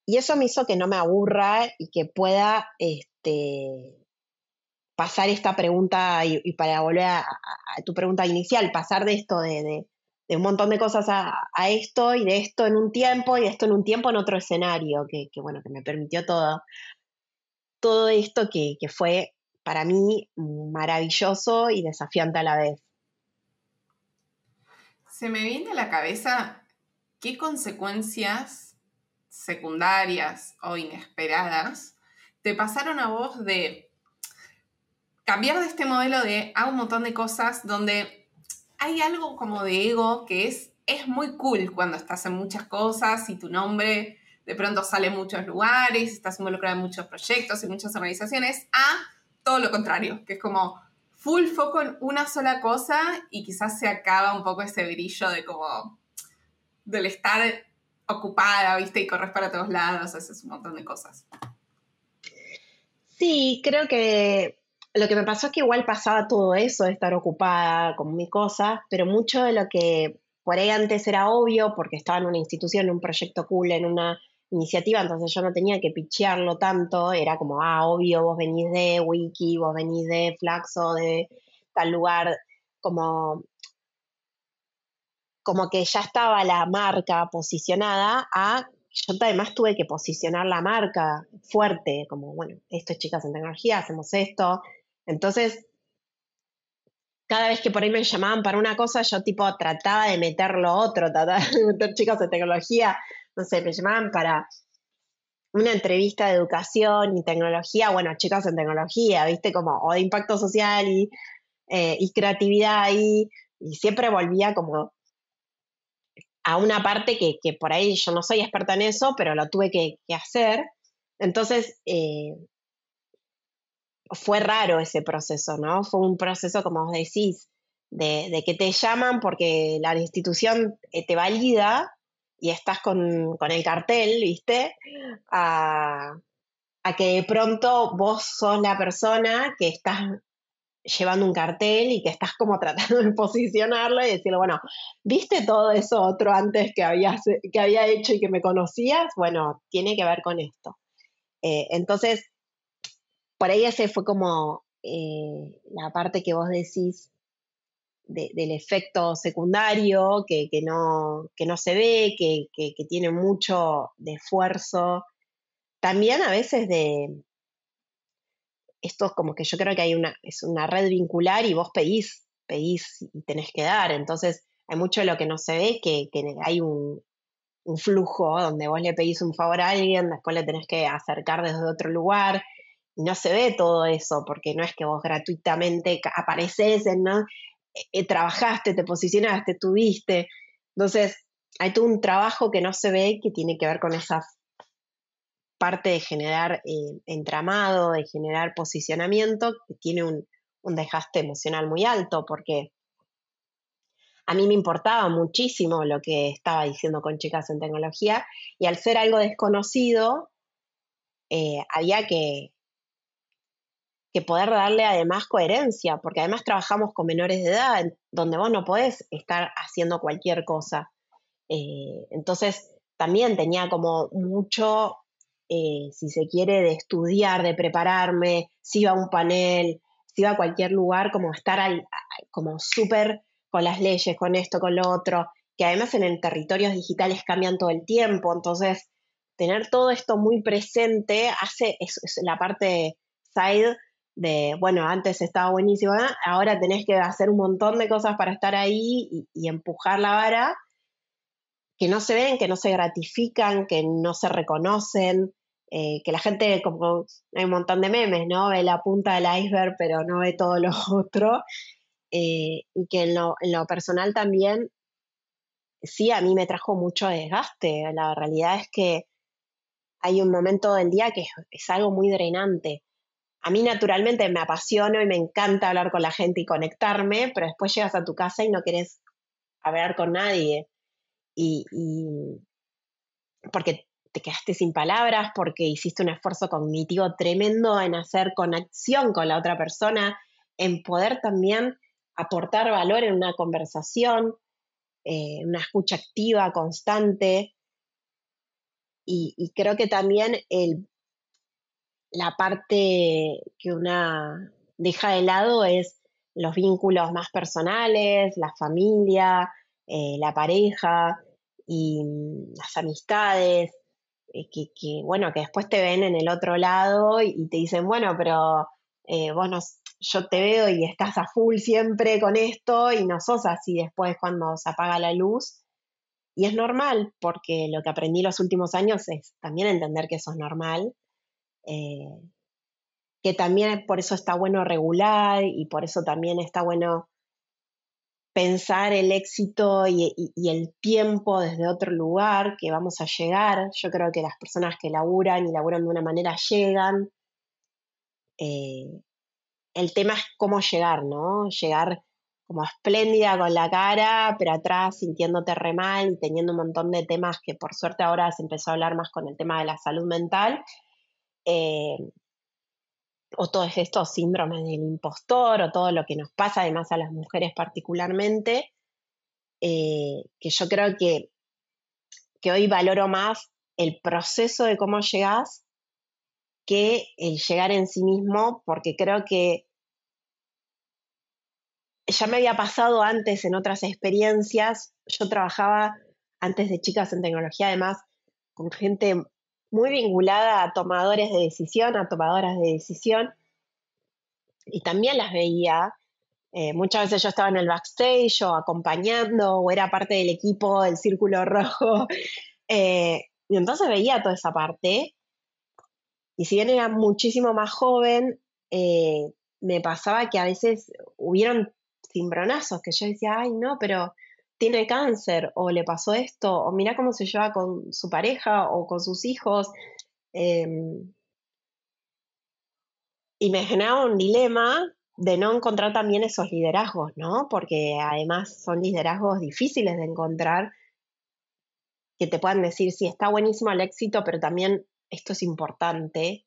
y eso me hizo que no me aburra y que pueda este, pasar esta pregunta, y, y para volver a, a tu pregunta inicial, pasar de esto de... de de un montón de cosas a, a esto, y de esto en un tiempo, y de esto en un tiempo en otro escenario, que, que bueno, que me permitió todo, todo esto que, que fue para mí maravilloso y desafiante a la vez. Se me viene a la cabeza qué consecuencias secundarias o inesperadas te pasaron a vos de cambiar de este modelo de a un montón de cosas donde... Hay algo como de ego que es, es muy cool cuando estás en muchas cosas y tu nombre de pronto sale en muchos lugares, estás involucrado en muchos proyectos y muchas organizaciones, a todo lo contrario, que es como full foco en una sola cosa y quizás se acaba un poco ese brillo de como del estar ocupada, ¿viste? Y corres para todos lados, haces un montón de cosas. Sí, creo que... Lo que me pasó es que igual pasaba todo eso de estar ocupada con mis cosas, pero mucho de lo que por ahí antes era obvio, porque estaba en una institución, en un proyecto cool, en una iniciativa, entonces yo no tenía que pichearlo tanto, era como, ah, obvio, vos venís de Wiki, vos venís de Flaxo, de tal lugar, como, como que ya estaba la marca posicionada, a... Yo además tuve que posicionar la marca fuerte, como, bueno, esto es Chicas en Tecnología, hacemos esto. Entonces, cada vez que por ahí me llamaban para una cosa, yo tipo trataba de meter lo otro, trataba de meter Chicas en Tecnología. No sé, me llamaban para una entrevista de educación y tecnología, bueno, Chicas en Tecnología, ¿viste? Como, o de impacto social y, eh, y creatividad, y, y siempre volvía como... a una parte que, que por ahí yo no soy experta en eso, pero lo tuve que, que hacer. Entonces, eh, fue raro ese proceso, ¿no? Fue un proceso, como vos decís, de, de que te llaman porque la institución te valida y estás con, con el cartel, ¿viste? A, a que de pronto vos sos la persona que estás llevando un cartel y que estás como tratando de posicionarlo y decirle, bueno, ¿viste todo eso otro antes que, habías, que había hecho y que me conocías? Bueno, tiene que ver con esto. Eh, entonces, por ahí ese fue como eh, la parte que vos decís de, del efecto secundario, que, que, no, que no se ve, que, que, que tiene mucho de esfuerzo. También a veces de... Esto es como que yo creo que hay una, es una red vincular y vos pedís, pedís y tenés que dar. Entonces, hay mucho de lo que no se ve, que, que hay un, un flujo donde vos le pedís un favor a alguien, después le tenés que acercar desde otro lugar, y no se ve todo eso, porque no es que vos gratuitamente apareces, ¿no? Eh, trabajaste, te posicionaste, tuviste. Entonces, hay todo un trabajo que no se ve que tiene que ver con esa parte de generar eh, entramado, de generar posicionamiento, que tiene un, un desgaste emocional muy alto, porque a mí me importaba muchísimo lo que estaba diciendo con Chicas en Tecnología, y al ser algo desconocido, eh, había que, que poder darle además coherencia, porque además trabajamos con menores de edad, donde vos no podés estar haciendo cualquier cosa. Eh, entonces, también tenía como mucho... Eh, si se quiere, de estudiar, de prepararme, si iba a un panel, si iba a cualquier lugar, como estar al, como súper con las leyes, con esto, con lo otro, que además en, en territorios digitales cambian todo el tiempo, entonces tener todo esto muy presente hace, es, es la parte side de, bueno, antes estaba buenísimo, ¿eh? Ahora tenés que hacer un montón de cosas para estar ahí y, y empujar la vara, que no se ven, que no se gratifican, que no se reconocen, eh, que la gente, como hay un montón de memes, ¿no? Ve la punta del iceberg, pero no ve todo lo otro. Eh, y que en lo, en lo personal también, sí, a mí me trajo mucho desgaste. La realidad es que hay un momento del día que es, es algo muy drenante. A mí naturalmente me apasiono y me encanta hablar con la gente y conectarme, pero después llegas a tu casa y no querés hablar con nadie. Y, y porque te quedaste sin palabras, porque hiciste un esfuerzo cognitivo tremendo en hacer conexión con la otra persona, en poder también aportar valor en una conversación, eh, una escucha activa, constante. Y, y creo que también el, la parte que una deja de lado es los vínculos más personales, la familia, Eh, la pareja y las amistades, eh, que, que bueno, que después te ven en el otro lado y, y te dicen, bueno, pero eh, vos no, yo te veo y estás a full siempre con esto y no sos así después cuando se apaga la luz. Y es normal, porque lo que aprendí los últimos años es también entender que eso es normal, eh, que también por eso está bueno regular y por eso también está bueno pensar el éxito y, y, y el tiempo desde otro lugar, que vamos a llegar. Yo creo que las personas que laburan y laburan de una manera llegan. Eh, el tema es cómo llegar, ¿no? Llegar como espléndida con la cara, pero atrás sintiéndote re mal y teniendo un montón de temas que por suerte ahora se empezó a hablar más con el tema de la salud mental. Eh, o todos estos síndromes del impostor, o todo lo que nos pasa, además a las mujeres particularmente, eh, que yo creo que, que hoy valoro más el proceso de cómo llegás que el llegar en sí mismo, porque creo que ya me había pasado antes en otras experiencias. Yo trabajaba antes de Chicas en Tecnología, además, con gente muy vinculada a tomadores de decisión, a tomadoras de decisión, y también las veía. Eh, muchas veces yo estaba en el backstage o acompañando, o era parte del equipo, del círculo rojo, eh, y entonces veía toda esa parte, y si bien era muchísimo más joven, eh, me pasaba que a veces hubieron cimbronazos, que yo decía, ay no, pero tiene cáncer, o le pasó esto, o mirá cómo se lleva con su pareja o con sus hijos. Eh, y me generaba un dilema de no encontrar también esos liderazgos, ¿no? Porque además son liderazgos difíciles de encontrar, que te puedan decir, sí, está buenísimo el éxito, pero también esto es importante,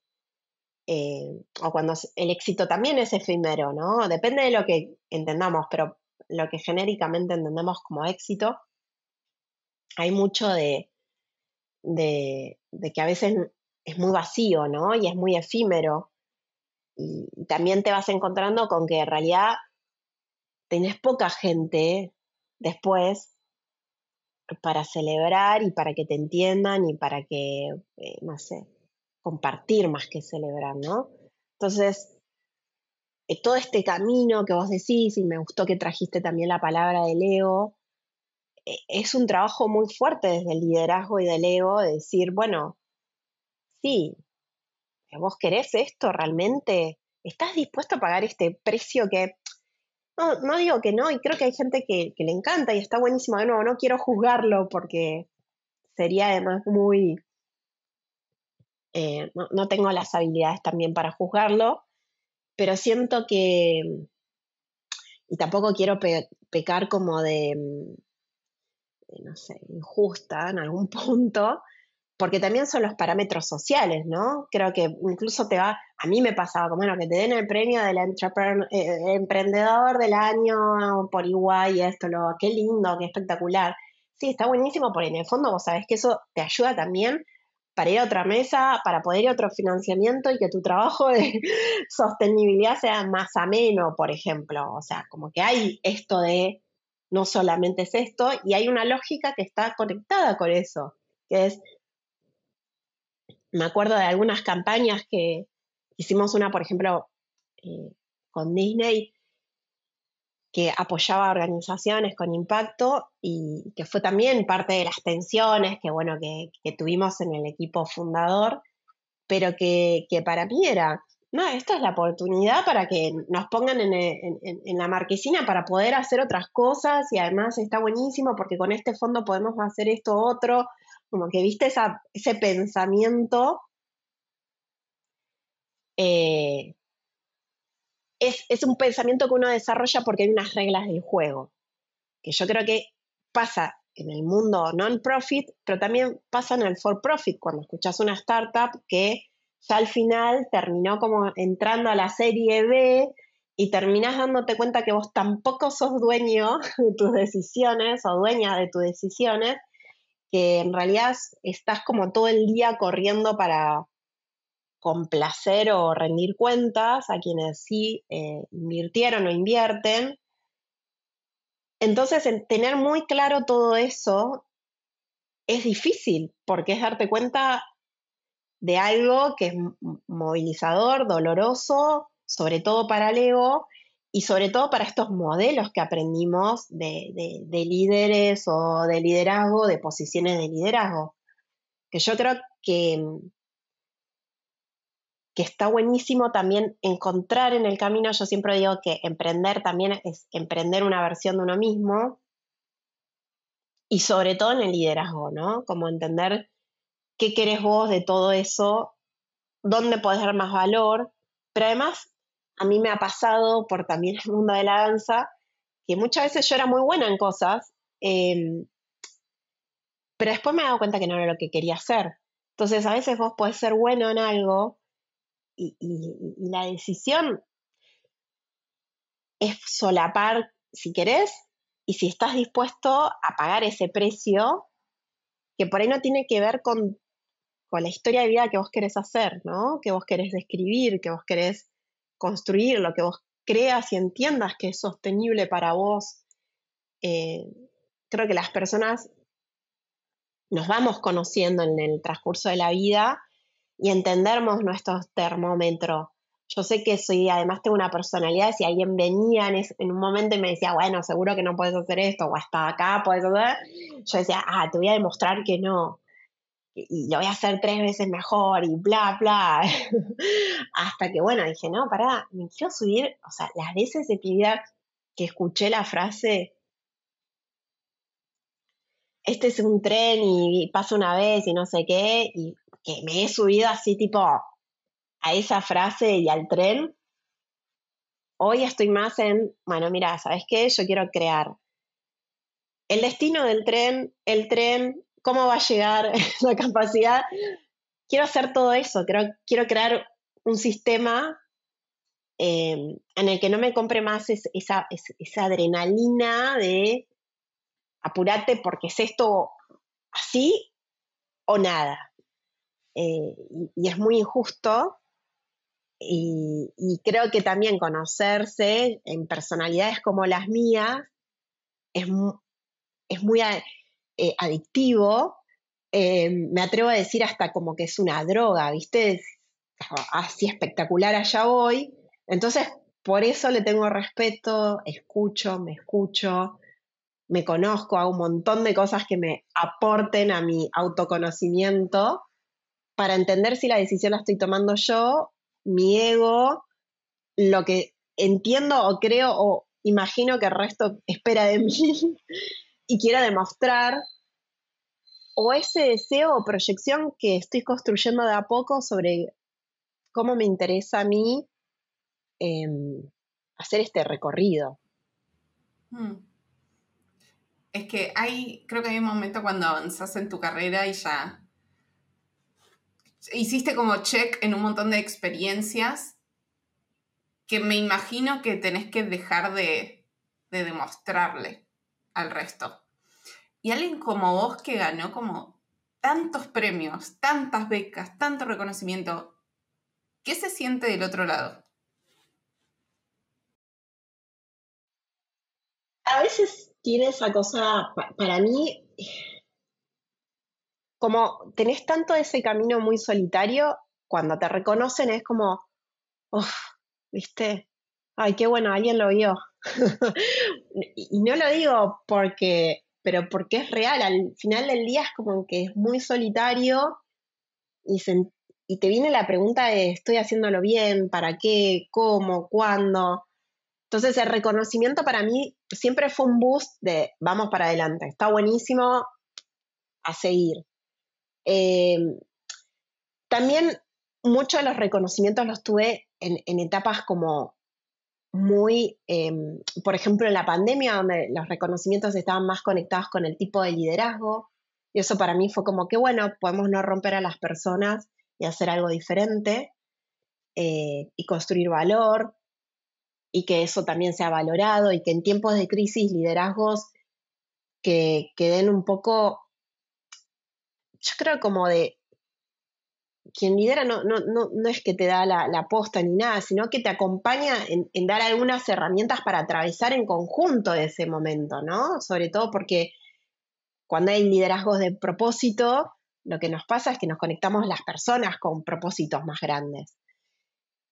eh, o cuando el éxito también es efímero, ¿no? Depende de lo que entendamos, pero lo que genéricamente entendemos como éxito, hay mucho de, de, de que a veces es muy vacío, ¿no? Y es muy efímero. Y también te vas encontrando con que en realidad tenés poca gente después para celebrar y para que te entiendan y para que, eh, no sé, compartir más que celebrar, ¿no? Entonces, eh, todo este camino que vos decís, y me gustó que trajiste también la palabra del ego, eh, es un trabajo muy fuerte desde el liderazgo y del ego, de decir, bueno, sí, vos querés esto realmente, estás dispuesto a pagar este precio que... No, no digo que no, y creo que hay gente que, que le encanta y está buenísimo. De nuevo, no quiero juzgarlo porque sería además muy... Eh, no, no tengo las habilidades también para juzgarlo, pero siento que... Y tampoco quiero pe- pecar como de, de, no sé, injusta en algún punto, porque también son los parámetros sociales, ¿no? Creo que incluso te va, a mí me pasaba como, bueno, que te den el premio del entrepreneur, eh, emprendedor del año por E Y, esto, lo, qué lindo, qué espectacular. Sí, está buenísimo, porque en el fondo vos sabés que eso te ayuda también para ir a otra mesa, para poder ir a otro financiamiento y que tu trabajo de sostenibilidad sea más ameno, por ejemplo. O sea, como que hay esto de, no solamente es esto, y hay una lógica que está conectada con eso, que es... Me acuerdo de algunas campañas que hicimos, una, por ejemplo, eh, con Disney, que apoyaba a organizaciones con impacto y que fue también parte de las tensiones que, bueno, que, que tuvimos en el equipo fundador, pero que, que para mí era, no, esta es la oportunidad para que nos pongan en, en, en la marquesina para poder hacer otras cosas, y además está buenísimo porque con este fondo podemos hacer esto otro. Como que viste esa, ese pensamiento, eh, es, es un pensamiento que uno desarrolla porque hay unas reglas del juego, que yo creo que pasa en el mundo non-profit, pero también pasa en el for-profit, cuando escuchás una startup que ya al final terminó como entrando a la serie B y terminás dándote cuenta que vos tampoco sos dueño de tus decisiones o dueña de tus decisiones, que en realidad estás como todo el día corriendo para complacer o rendir cuentas a quienes sí eh, invirtieron o invierten. Entonces, el tener muy claro todo eso es difícil, porque es darte cuenta de algo que es movilizador, doloroso, sobre todo para el ego, y sobre todo para estos modelos que aprendimos de, de, de líderes o de liderazgo, de posiciones de liderazgo. Que yo creo que, que está buenísimo también encontrar en el camino. Yo siempre digo que emprender también es emprender una versión de uno mismo, y sobre todo en el liderazgo, ¿no? Como entender qué querés vos de todo eso, dónde podés dar más valor, pero además... A mí me ha pasado por también el mundo de la danza, que muchas veces yo era muy buena en cosas, eh, pero después me he dado cuenta que no era lo que quería hacer. Entonces a veces vos podés ser bueno en algo y, y, y la decisión es solapar si querés y si estás dispuesto a pagar ese precio, que por ahí no tiene que ver con, con la historia de vida que vos querés hacer, ¿no? Que vos querés describir, que vos querés... construir, lo que vos creas y entiendas que es sostenible para vos. Eh, creo que las personas nos vamos conociendo en el transcurso de la vida y entendemos nuestros termómetros. Yo sé que soy, además tengo una personalidad, si alguien venía en, es, en un momento y me decía, bueno, seguro que no podés hacer esto, o hasta acá podés hacer, yo decía, ah, te voy a demostrar que no. Y lo voy a hacer tres veces mejor, y bla, bla. Hasta que, bueno, dije, no, pará, me quiero subir. O sea, las veces de vida que escuché la frase, este es un tren y pasa una vez y no sé qué, y que me he subido así tipo a esa frase y al tren. Hoy estoy más en, bueno, mira, ¿sabes qué? Yo quiero crear el destino del tren, el tren... ¿Cómo va a llegar la capacidad? Quiero hacer todo eso, creo, quiero crear un sistema eh, en el que no me compre más es, esa, es, esa adrenalina de apurate porque es esto así o nada. Eh, y, y es muy injusto. Y, y creo que también conocerse en personalidades como las mías es, es muy a, eh, adictivo. Eh, me atrevo a decir hasta como que es una droga, ¿viste? Así espectacular allá voy. Entonces, por eso le tengo respeto, escucho, me escucho, me conozco, hago un montón de cosas que me aporten a mi autoconocimiento para entender si la decisión la estoy tomando yo, mi ego, lo que entiendo o creo o imagino que el resto espera de mí y quiera demostrar, o ese deseo o proyección que estoy construyendo de a poco sobre cómo me interesa a mí eh, hacer este recorrido. Hmm. Es que hay, creo que hay un momento cuando avanzás en tu carrera y ya hiciste como check en un montón de experiencias que me imagino que tenés que dejar de, de demostrarle al resto. Y alguien como vos que ganó como tantos premios, tantas becas, tanto reconocimiento, ¿qué se siente del otro lado? A veces tiene esa cosa, para mí, como tenés tanto ese camino muy solitario, cuando te reconocen es como, uff, ¿viste? Ay, qué bueno, alguien lo vio. Y no lo digo porque, pero porque es real, al final del día es como que es muy solitario y sentir. Y te viene la pregunta de, ¿estoy haciéndolo bien? ¿Para qué? ¿Cómo? ¿Cuándo? Entonces el reconocimiento para mí siempre fue un boost de, vamos para adelante, está buenísimo, a seguir. Eh, también muchos de los reconocimientos los tuve en, en etapas como muy, eh, por ejemplo en la pandemia, donde los reconocimientos estaban más conectados con el tipo de liderazgo, y eso para mí fue como que, bueno, podemos no romper a las personas, y hacer algo diferente, eh, y construir valor, y que eso también sea valorado, y que en tiempos de crisis liderazgos que, que den un poco, yo creo como de, quien lidera no, no, no, no es que te da la, la posta ni nada, sino que te acompaña en, en dar algunas herramientas para atravesar en conjunto ese momento, ¿no? Sobre todo porque cuando hay liderazgos de propósito, lo que nos pasa es que nos conectamos las personas con propósitos más grandes.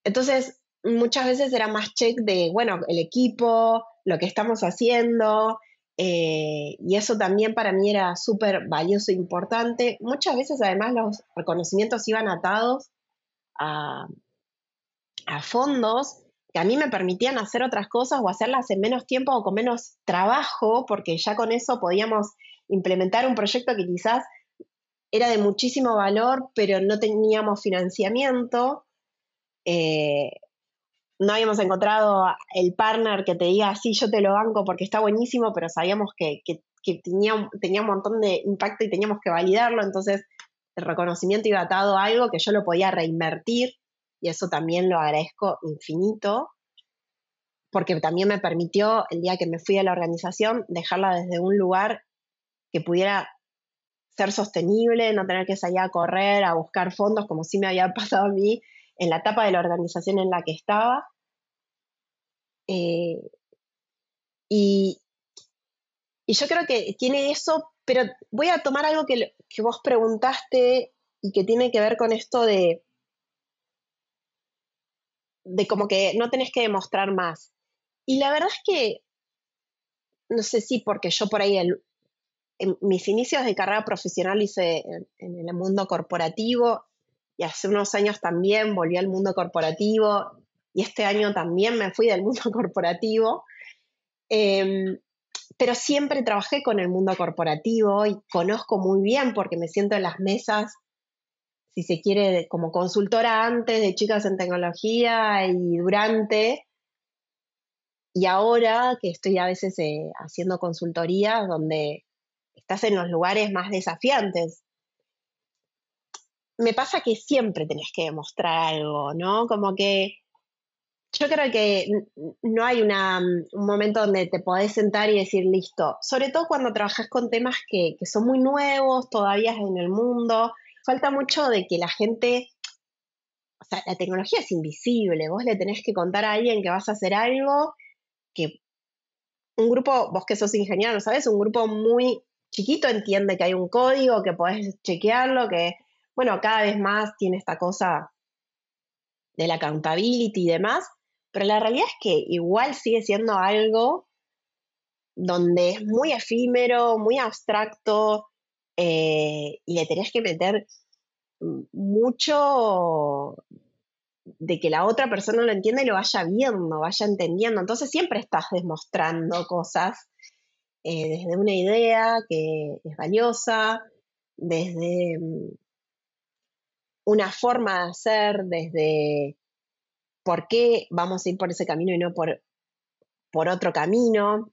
Entonces, muchas veces era más check de, bueno, el equipo, lo que estamos haciendo, eh, y eso también para mí era súper valioso e importante. Muchas veces, además, los reconocimientos iban atados a, a fondos que a mí me permitían hacer otras cosas o hacerlas en menos tiempo o con menos trabajo, porque ya con eso podíamos implementar un proyecto que quizás era de muchísimo valor, pero no teníamos financiamiento, eh, no habíamos encontrado el partner que te diga, sí, yo te lo banco porque está buenísimo, pero sabíamos que, que, que tenía, tenía un montón de impacto y teníamos que validarlo, entonces el reconocimiento iba atado a algo que yo lo podía reinvertir, y eso también lo agradezco infinito, porque también me permitió, el día que me fui a la organización, dejarla desde un lugar que pudiera ser sostenible, no tener que salir a correr, a buscar fondos, como sí me había pasado a mí en la etapa de la organización en la que estaba. Eh, y, y yo creo que tiene eso, pero voy a tomar algo que, que vos preguntaste y que tiene que ver con esto de, de como que no tenés que demostrar más. Y la verdad es que, no sé si porque yo por ahí... el En mis inicios de carrera profesional hice en, en el mundo corporativo, y hace unos años también volví al mundo corporativo, y este año también me fui del mundo corporativo, eh, pero siempre trabajé con el mundo corporativo y conozco muy bien porque me siento en las mesas, si se quiere, como consultora antes de Chicas en Tecnología y durante, y ahora que estoy a veces eh, haciendo consultorías donde estás en los lugares más desafiantes. me pasa que siempre tenés que demostrar algo, ¿no? Como que yo creo que no hay una, un momento donde te podés sentar y decir, listo. Sobre todo cuando trabajás con temas que, que son muy nuevos, todavía en el mundo. Falta mucho de que la gente... O sea, la tecnología es invisible. Vos le tenés que contar a alguien que vas a hacer algo que un grupo, vos que sos ingeniero, ¿no sabés? Un grupo muy chiquito entiende que hay un código, que podés chequearlo, que, bueno, cada vez más tiene esta cosa de la accountability y demás. Pero la realidad es que igual sigue siendo algo donde es muy efímero, muy abstracto, eh, y le tenés que meter mucho de que la otra persona lo entienda y lo vaya viendo, vaya entendiendo. Entonces siempre estás demostrando cosas, eh, desde una idea que es valiosa, desde una forma de hacer, desde por qué vamos a ir por ese camino y no por, por otro camino.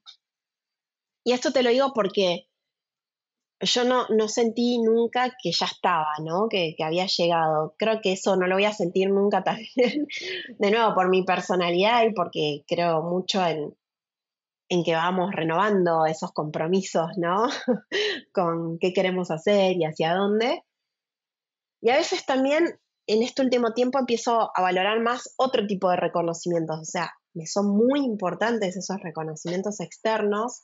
Y esto te lo digo porque yo no, no sentí nunca que ya estaba, ¿no? Que, que había llegado. Creo que eso no lo voy a sentir nunca también, de nuevo, por mi personalidad y porque creo mucho en, en que vamos renovando esos compromisos, ¿no? Con qué queremos hacer y hacia dónde. Y a veces también, en este último tiempo, empiezo a valorar más otro tipo de reconocimientos. O sea, me son muy importantes esos reconocimientos externos,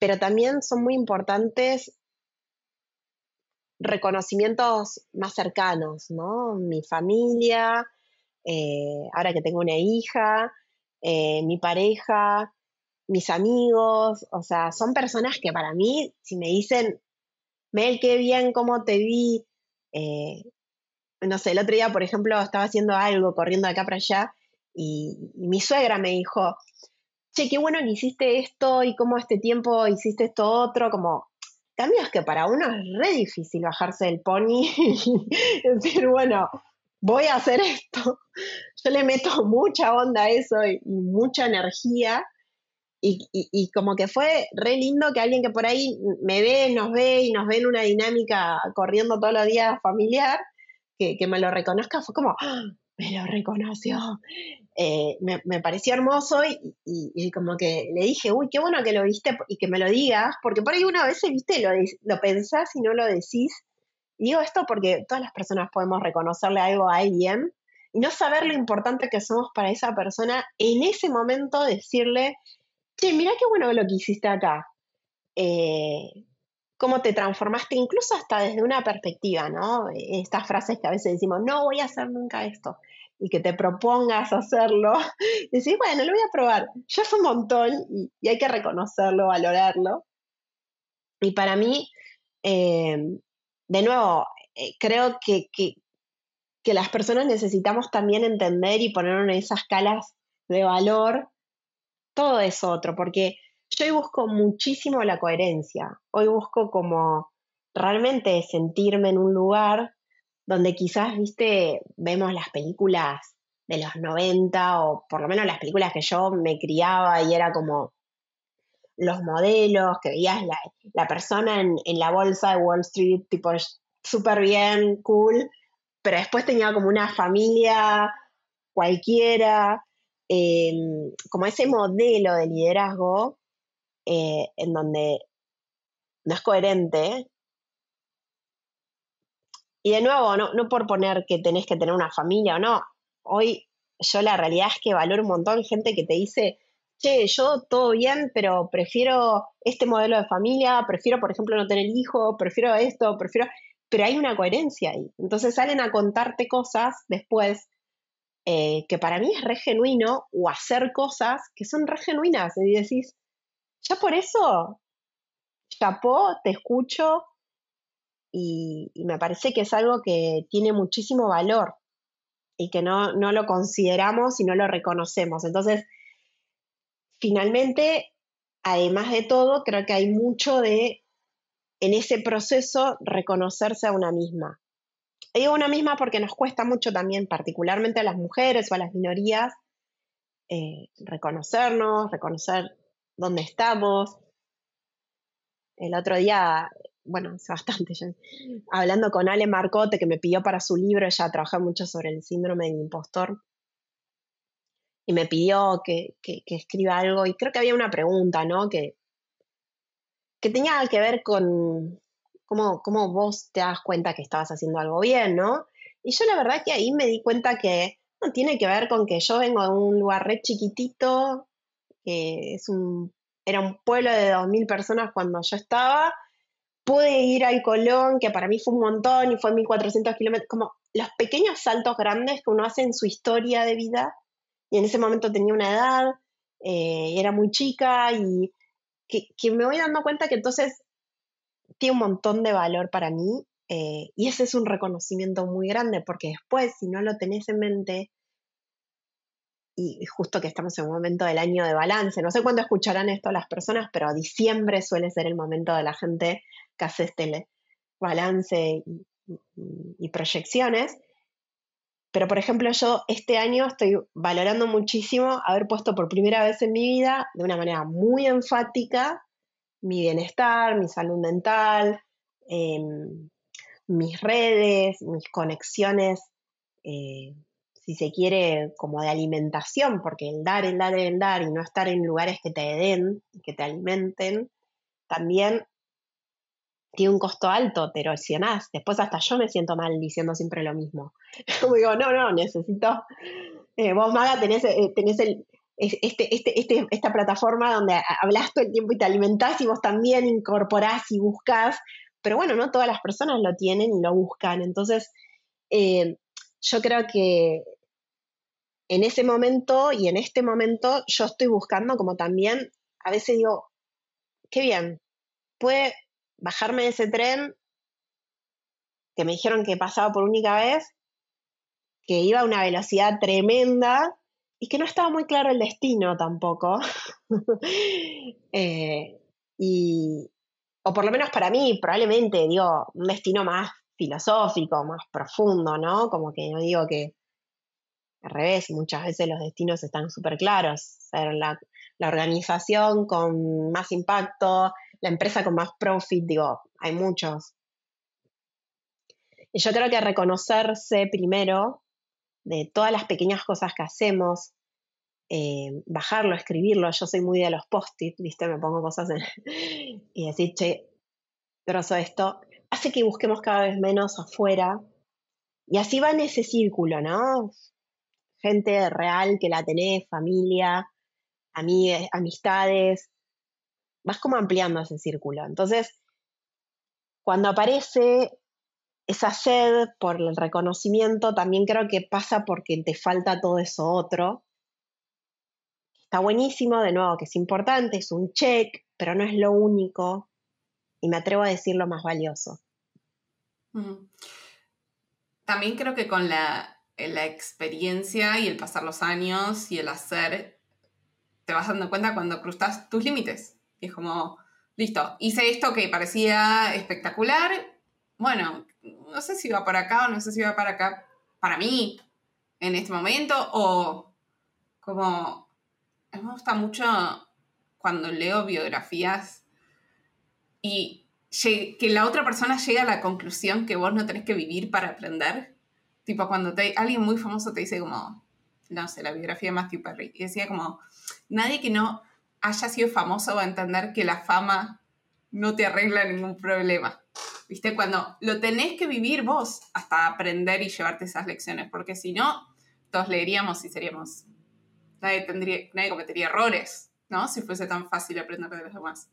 pero también son muy importantes reconocimientos más cercanos, ¿no? Mi familia, eh, ahora que tengo una hija, eh, mi pareja, mis amigos. O sea, son personas que para mí, si me dicen, Mel, qué bien, cómo te vi. Eh, no sé, el otro día, por ejemplo, estaba haciendo algo, corriendo de acá para allá, y, y mi suegra me dijo, che, qué bueno que hiciste esto, y cómo este tiempo hiciste esto otro, como cambios que para uno es re difícil bajarse del pony y decir, bueno, voy a hacer esto. Yo le meto mucha onda a eso y, y mucha energía, y, y, y como que fue re lindo que alguien que por ahí me ve, nos ve, y nos ve en una dinámica corriendo todos los días familiar, que, que me lo reconozca, fue como... ¡Ah! Me lo reconoció, eh, me, me pareció hermoso y, y, y como que le dije, uy, qué bueno que lo viste y que me lo digas, porque por ahí una vez, viste, lo, lo pensás y no lo decís. Y digo esto porque todas las personas podemos reconocerle algo a alguien y no saber lo importante que somos para esa persona, en ese momento decirle, che, mirá qué bueno lo que hiciste acá, eh, cómo te transformaste, incluso hasta desde una perspectiva, ¿no? Estas frases que a veces decimos, no voy a hacer nunca esto, y que te propongas hacerlo, y decís, bueno, lo voy a probar. Ya fue un montón, y, y hay que reconocerlo, valorarlo. Y para mí, eh, de nuevo, eh, creo que, que, que las personas necesitamos también entender y poner en esas escalas de valor todo eso otro, porque... Yo hoy busco muchísimo la coherencia. Hoy busco como realmente sentirme en un lugar donde quizás, viste, vemos las películas de los noventa, o por lo menos las películas que yo me criaba y era como los modelos, que veías la, la persona en, en la bolsa de Wall Street, tipo súper bien, cool, pero después tenía como una familia cualquiera, eh, como ese modelo de liderazgo, Eh, en donde no es coherente. Y de nuevo, no, no por poner que tenés que tener una familia o no. Hoy yo la realidad es que valoro un montón gente que te dice, che, yo todo bien, pero prefiero este modelo de familia, prefiero, por ejemplo, no tener hijo, prefiero esto, prefiero... Pero hay una coherencia ahí. Entonces salen a contarte cosas después, eh, que para mí es re genuino, o hacer cosas que son re genuinas. Y decís, ya por eso, chapó, te escucho, y, y me parece que es algo que tiene muchísimo valor y que no, no lo consideramos y no lo reconocemos. Entonces, finalmente, además de todo, creo que hay mucho de, en ese proceso, reconocerse a una misma. Y digo una misma porque nos cuesta mucho también, particularmente a las mujeres o a las minorías, eh, reconocernos, reconocer... dónde estamos. El otro día bueno, hace bastante ya, hablando con Ale Marcote, que me pidió para su libro, ella trabaja mucho sobre el síndrome del impostor, y me pidió que, que, que escriba algo, y creo que había una pregunta, ¿no? Que, que tenía que ver con cómo, cómo vos te das cuenta que estabas haciendo algo bien, ¿no? Y yo la verdad que ahí me di cuenta que no tiene que ver con que yo vengo de un lugar re chiquitito, que es un, era un pueblo de dos mil personas cuando yo estaba, pude ir al Colón, que para mí fue un montón, y fue mil cuatrocientos kilómetros, como los pequeños saltos grandes que uno hace en su historia de vida, y en ese momento tenía una edad, eh, era muy chica, y que, que me voy dando cuenta que entonces tiene un montón de valor para mí, eh, y ese es un reconocimiento muy grande, porque después, si no lo tenés en mente, y justo que estamos en un momento del año de balance, no sé cuándo escucharán esto las personas, pero diciembre suele ser el momento de la gente que hace este balance y, y, y proyecciones, pero por ejemplo yo este año estoy valorando muchísimo haber puesto por primera vez en mi vida de una manera muy enfática mi bienestar, mi salud mental, eh, mis redes, mis conexiones, eh, si se quiere, como de alimentación, porque el dar, el dar, el dar, y no estar en lugares que te den, que te alimenten, también tiene un costo alto, te erosionás. Después hasta yo me siento mal diciendo siempre lo mismo. Digo, no, no, necesito... Eh, vos, Maga, tenés, eh, tenés el, este, este, este, esta plataforma donde hablas todo el tiempo y te alimentás, y vos también incorporás y buscás, pero bueno, no todas las personas lo tienen y lo buscan. Entonces... Eh, yo creo que en ese momento y en este momento yo estoy buscando, como también a veces digo, qué bien, pude bajarme de ese tren que me dijeron que pasaba por única vez, que iba a una velocidad tremenda y que no estaba muy claro el destino tampoco. eh, y, o por lo menos para mí, probablemente, digo, un destino más filosófico, más profundo, ¿no? Como que no digo que, al revés, muchas veces los destinos están súper claros, ser la, la organización con más impacto, la empresa con más profit, digo, hay muchos. Y yo creo que reconocerse primero de todas las pequeñas cosas que hacemos, eh, bajarlo, escribirlo, yo soy muy de los post-it, ¿viste? Me pongo cosas en, y decir, che, grosso esto, hace que busquemos cada vez menos afuera, y así va en ese círculo, ¿no? Gente real que la tenés, familia, amig- amistades, vas como ampliando ese círculo. Entonces, cuando aparece esa sed por el reconocimiento, también creo que pasa porque te falta todo eso otro. Está buenísimo, de nuevo, que es importante, es un check, pero no es lo único, y me atrevo a decir lo más valioso. También creo que con la, la experiencia y el pasar los años y el hacer, te vas dando cuenta cuando cruzas tus límites. Y es como, listo, hice esto que parecía espectacular, bueno, no sé si va para acá o no sé si va para acá, para mí, en este momento, o como, a mí me gusta mucho cuando leo biografías y que la otra persona llega a la conclusión que vos no tenés que vivir para aprender. Tipo, cuando te, alguien muy famoso te dice como, no sé, la biografía de Matthew Perry, y decía como, nadie que no haya sido famoso va a entender que la fama no te arregla ningún problema. ¿Viste? Cuando lo tenés que vivir vos hasta aprender y llevarte esas lecciones, porque si no, todos leeríamos y seríamos... Nadie, tendría, nadie cometería errores, ¿no? Si fuese tan fácil aprender de los demás.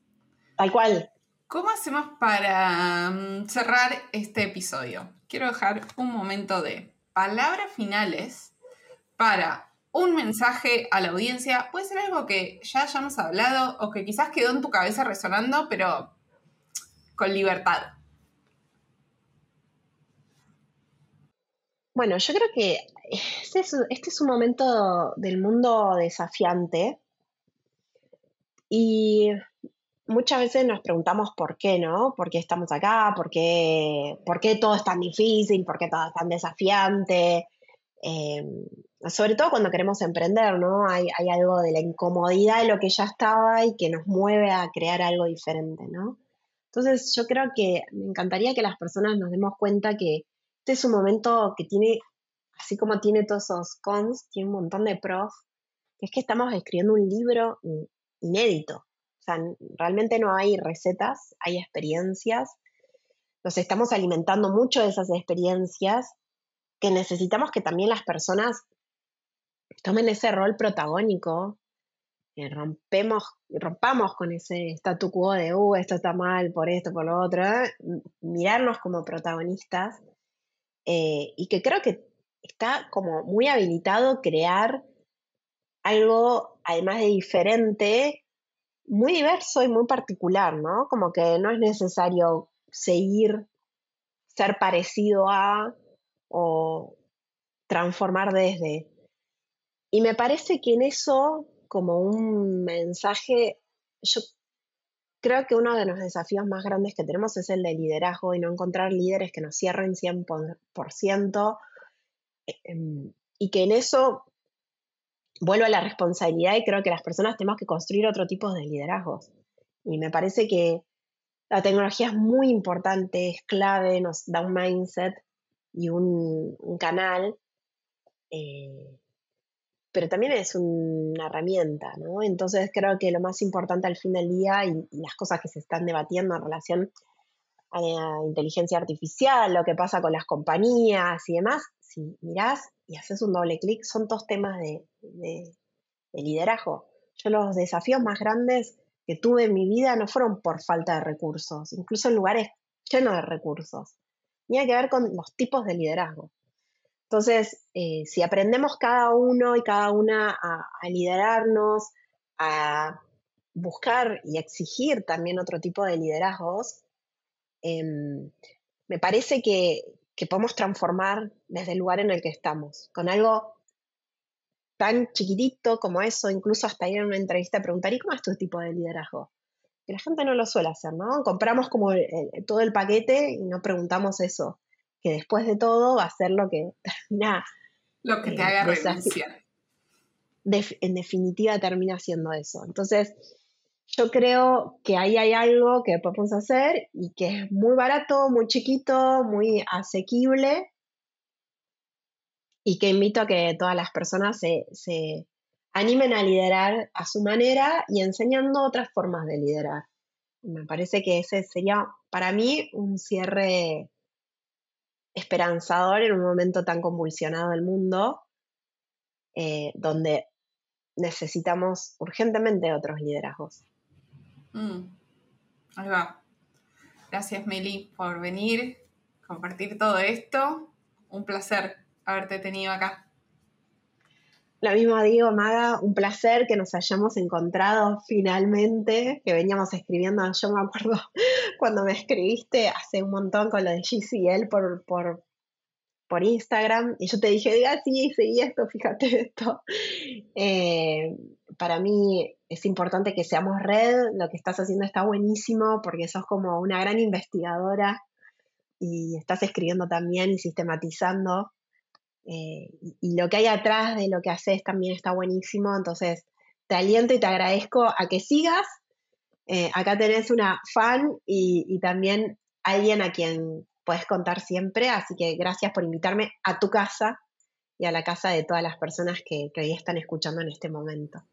Tal cual. ¿Cómo hacemos para cerrar este episodio? Quiero dejar un momento de palabras finales para un mensaje a la audiencia. Puede ser algo que ya hayamos hablado o que quizás quedó en tu cabeza resonando, pero con libertad. Bueno, yo creo que este es, este es un momento del mundo desafiante y... muchas veces nos preguntamos por qué, ¿no? ¿Por qué estamos acá? ¿Por qué, por qué todo es tan difícil? ¿Por qué todo es tan desafiante? Eh, sobre todo cuando queremos emprender, ¿no? Hay, hay algo de la incomodidad de lo que ya estaba y que nos mueve a crear algo diferente, ¿no? Entonces yo creo que me encantaría que las personas nos demos cuenta que este es un momento que tiene, así como tiene todos esos cons, tiene un montón de pros, que es que estamos escribiendo un libro inédito. O sea, realmente no hay recetas, hay experiencias. Nos estamos alimentando mucho de esas experiencias que necesitamos que también las personas tomen ese rol protagónico, eh, rompemos, rompamos con ese statu quo de, uh, esto está mal, por esto, por lo otro, ¿eh? Mirarnos como protagonistas, eh, y que creo que está como muy habilitado crear algo, además de diferente, muy diverso y muy particular, ¿no? Como que no es necesario seguir, ser parecido a, o transformar desde. Y me parece que en eso, como un mensaje, yo creo que uno de los desafíos más grandes que tenemos es el de liderazgo y no encontrar líderes que nos cierren cien por ciento, y que en eso vuelvo a la responsabilidad, y creo que las personas tenemos que construir otro tipo de liderazgos. Y me parece que la tecnología es muy importante, es clave, nos da un mindset y un, un canal, eh, pero también es una herramienta, ¿no? Entonces creo que lo más importante al fin del día, y, y las cosas que se están debatiendo en relación a la inteligencia artificial, lo que pasa con las compañías y demás, si mirás y haces un doble clic, son dos temas de, de, de liderazgo. Yo los desafíos más grandes que tuve en mi vida no fueron por falta de recursos, incluso en lugares llenos de recursos. Tenía que ver con los tipos de liderazgo. Entonces, eh, si aprendemos cada uno y cada una a, a liderarnos, a buscar y exigir también otro tipo de liderazgos, eh, me parece que, que podemos transformar desde el lugar en el que estamos, con algo tan chiquitito como eso, incluso hasta ir a una entrevista a preguntar, ¿y cómo es tu tipo de liderazgo? Que la gente no lo suele hacer, ¿no? Compramos como el, el, todo el paquete y no preguntamos eso, que después de todo va a ser lo que termina... Lo que te eh, haga renunciar. Def, en definitiva termina siendo eso. Entonces, yo creo que ahí hay algo que podemos hacer y que es muy barato, muy chiquito, muy asequible, y que invito a que todas las personas se, se animen a liderar a su manera y enseñando otras formas de liderar. Me parece que ese sería, para mí, un cierre... esperanzador en un momento tan convulsionado del mundo, eh, donde necesitamos urgentemente otros liderazgos. Mm. Ahí va. Gracias, Meli, por venir, compartir todo esto. Un placer haberte tenido acá. Lo mismo digo, Maga, un placer que nos hayamos encontrado finalmente, que veníamos escribiendo, yo me acuerdo cuando me escribiste hace un montón con lo de G C L por, por, por Instagram, y yo te dije, diga, sí, seguí esto, fíjate esto. Eh, para mí es importante que seamos red, lo que estás haciendo está buenísimo, porque sos como una gran investigadora, y estás escribiendo también y sistematizando. Eh, y, y lo que hay atrás de lo que haces también está buenísimo, entonces te aliento y te agradezco a que sigas. Eh, acá tenés una fan y, y también alguien a quien podés contar siempre, así que gracias por invitarme a tu casa y a la casa de todas las personas que, que hoy están escuchando en este momento.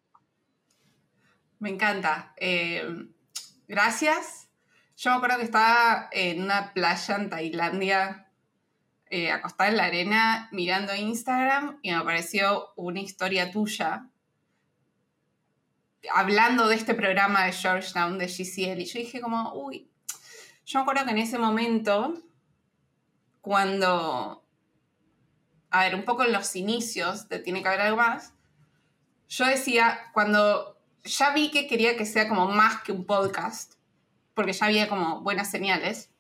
Me encanta. Eh, gracias. Yo me acuerdo que estaba en una playa en Tailandia, Eh, acostada en la arena mirando Instagram, y me apareció una historia tuya hablando de este programa de Georgetown, de G C L, y yo dije como, uy, yo me acuerdo que en ese momento, cuando, a ver, un poco en los inicios de Tiene que haber algo más, yo decía, cuando ya vi que quería que sea como más que un podcast, porque ya había como buenas señales,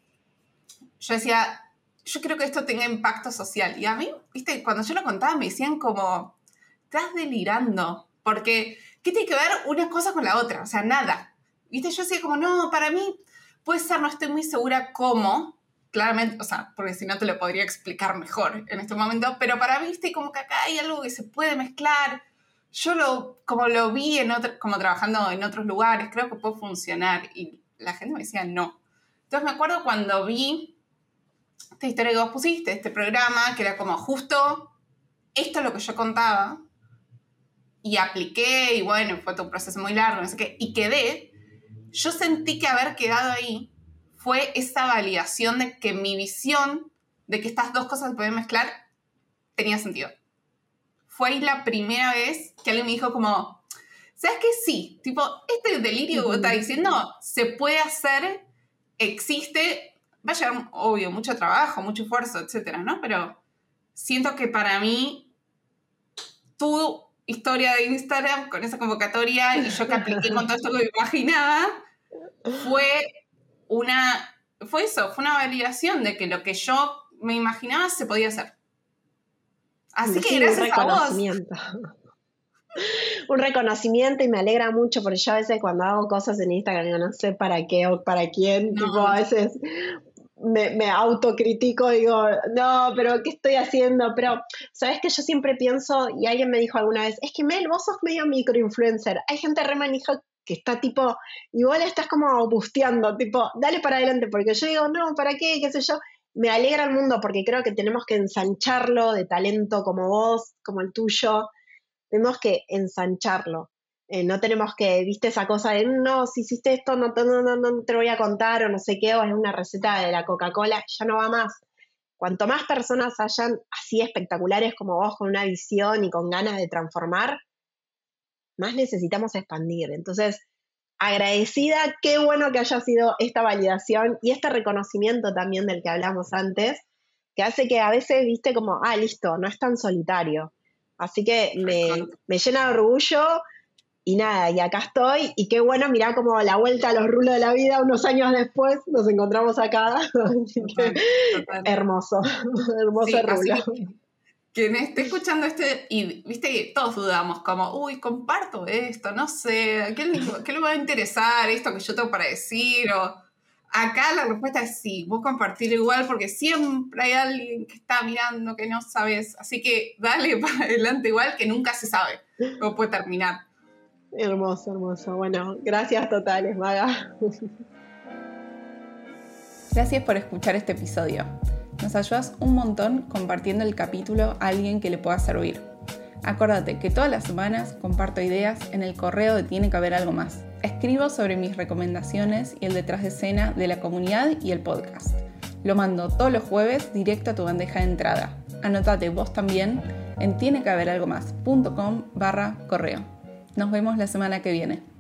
yo decía... yo creo que esto tenga impacto social. Y a mí, viste, cuando yo lo contaba me decían como, estás delirando, porque ¿qué tiene que ver una cosa con la otra? O sea, nada. Viste, yo decía como, no, para mí puede ser, no estoy muy segura cómo, claramente, o sea, porque si no te lo podría explicar mejor en este momento, pero para mí, viste, como que acá hay algo que se puede mezclar. Yo lo, como lo vi en otro, como trabajando en otros lugares, creo que puede funcionar. Y la gente me decía no. Entonces me acuerdo cuando vi esta historia que vos pusiste, este programa, que era como justo esto es lo que yo contaba, y apliqué, y bueno, fue todo un proceso muy largo, no sé qué, y quedé, yo sentí que haber quedado ahí fue esa validación de que mi visión de que estas dos cosas se podían mezclar tenía sentido. Fue ahí la primera vez que alguien me dijo como, ¿sabes qué? Sí, tipo, este delirio que vos estás diciendo se puede hacer, existe, va a llevar, obvio, mucho trabajo, mucho esfuerzo, etcétera, ¿no? Pero siento que para mí tu historia de Instagram con esa convocatoria y yo que apliqué con todo esto que me imaginaba fue una, fue eso, fue una validación de que lo que yo me imaginaba se podía hacer. Así sí, que gracias un reconocimiento. A vos. Un reconocimiento y me alegra mucho porque yo a veces cuando hago cosas en Instagram yo no sé para qué o para quién, no, tipo a veces me, me autocritico y digo, no, pero ¿qué estoy haciendo? Pero, ¿sabes qué? Yo siempre pienso, y alguien me dijo alguna vez, es que Mel, vos sos medio microinfluencer, hay gente re manija que está tipo, y vos le estás como busteando, tipo, dale para adelante, porque yo digo, no, ¿para qué? ¿Qué sé yo? Me alegra el mundo porque creo que tenemos que ensancharlo de talento como vos, como el tuyo, tenemos que ensancharlo. Eh, no tenemos que, viste esa cosa de, no, si hiciste esto, no, no, no, no te voy a contar, o no sé qué, o es una receta de la Coca-Cola, ya no va más. Cuanto más personas hayan así espectaculares como vos, con una visión y con ganas de transformar, más necesitamos expandir. Entonces, agradecida, qué bueno que haya sido esta validación y este reconocimiento también del que hablamos antes, que hace que a veces, viste, como, ah, listo, no es tan solitario. Así que me, me llena de orgullo. Y nada, y acá estoy, y qué bueno, mirá como la vuelta a los rulos de la vida, unos años después nos encontramos acá, así que total. hermoso, hermoso sí, rulo. Quien esté escuchando este, y viste que todos dudamos, como, uy, comparto esto, no sé, ¿a qué, qué le va a interesar esto que yo tengo para decir? O, acá la respuesta es sí, vos compartirlo igual, porque siempre hay alguien que está mirando que no sabes, así que dale para adelante igual, que nunca se sabe cómo puede terminar. Hermoso, hermoso. Bueno, gracias totales, Maga. Gracias por escuchar este episodio. Nos ayudas un montón compartiendo el capítulo a alguien que le pueda servir. Acuérdate que todas las semanas comparto ideas en el correo de Tiene que haber algo más. Escribo sobre mis recomendaciones y el detrás de escena de la comunidad y el podcast. Lo mando todos los jueves directo a tu bandeja de entrada. Anótate vos también en tiene que haber algo más punto com barra correo. Nos vemos la semana que viene.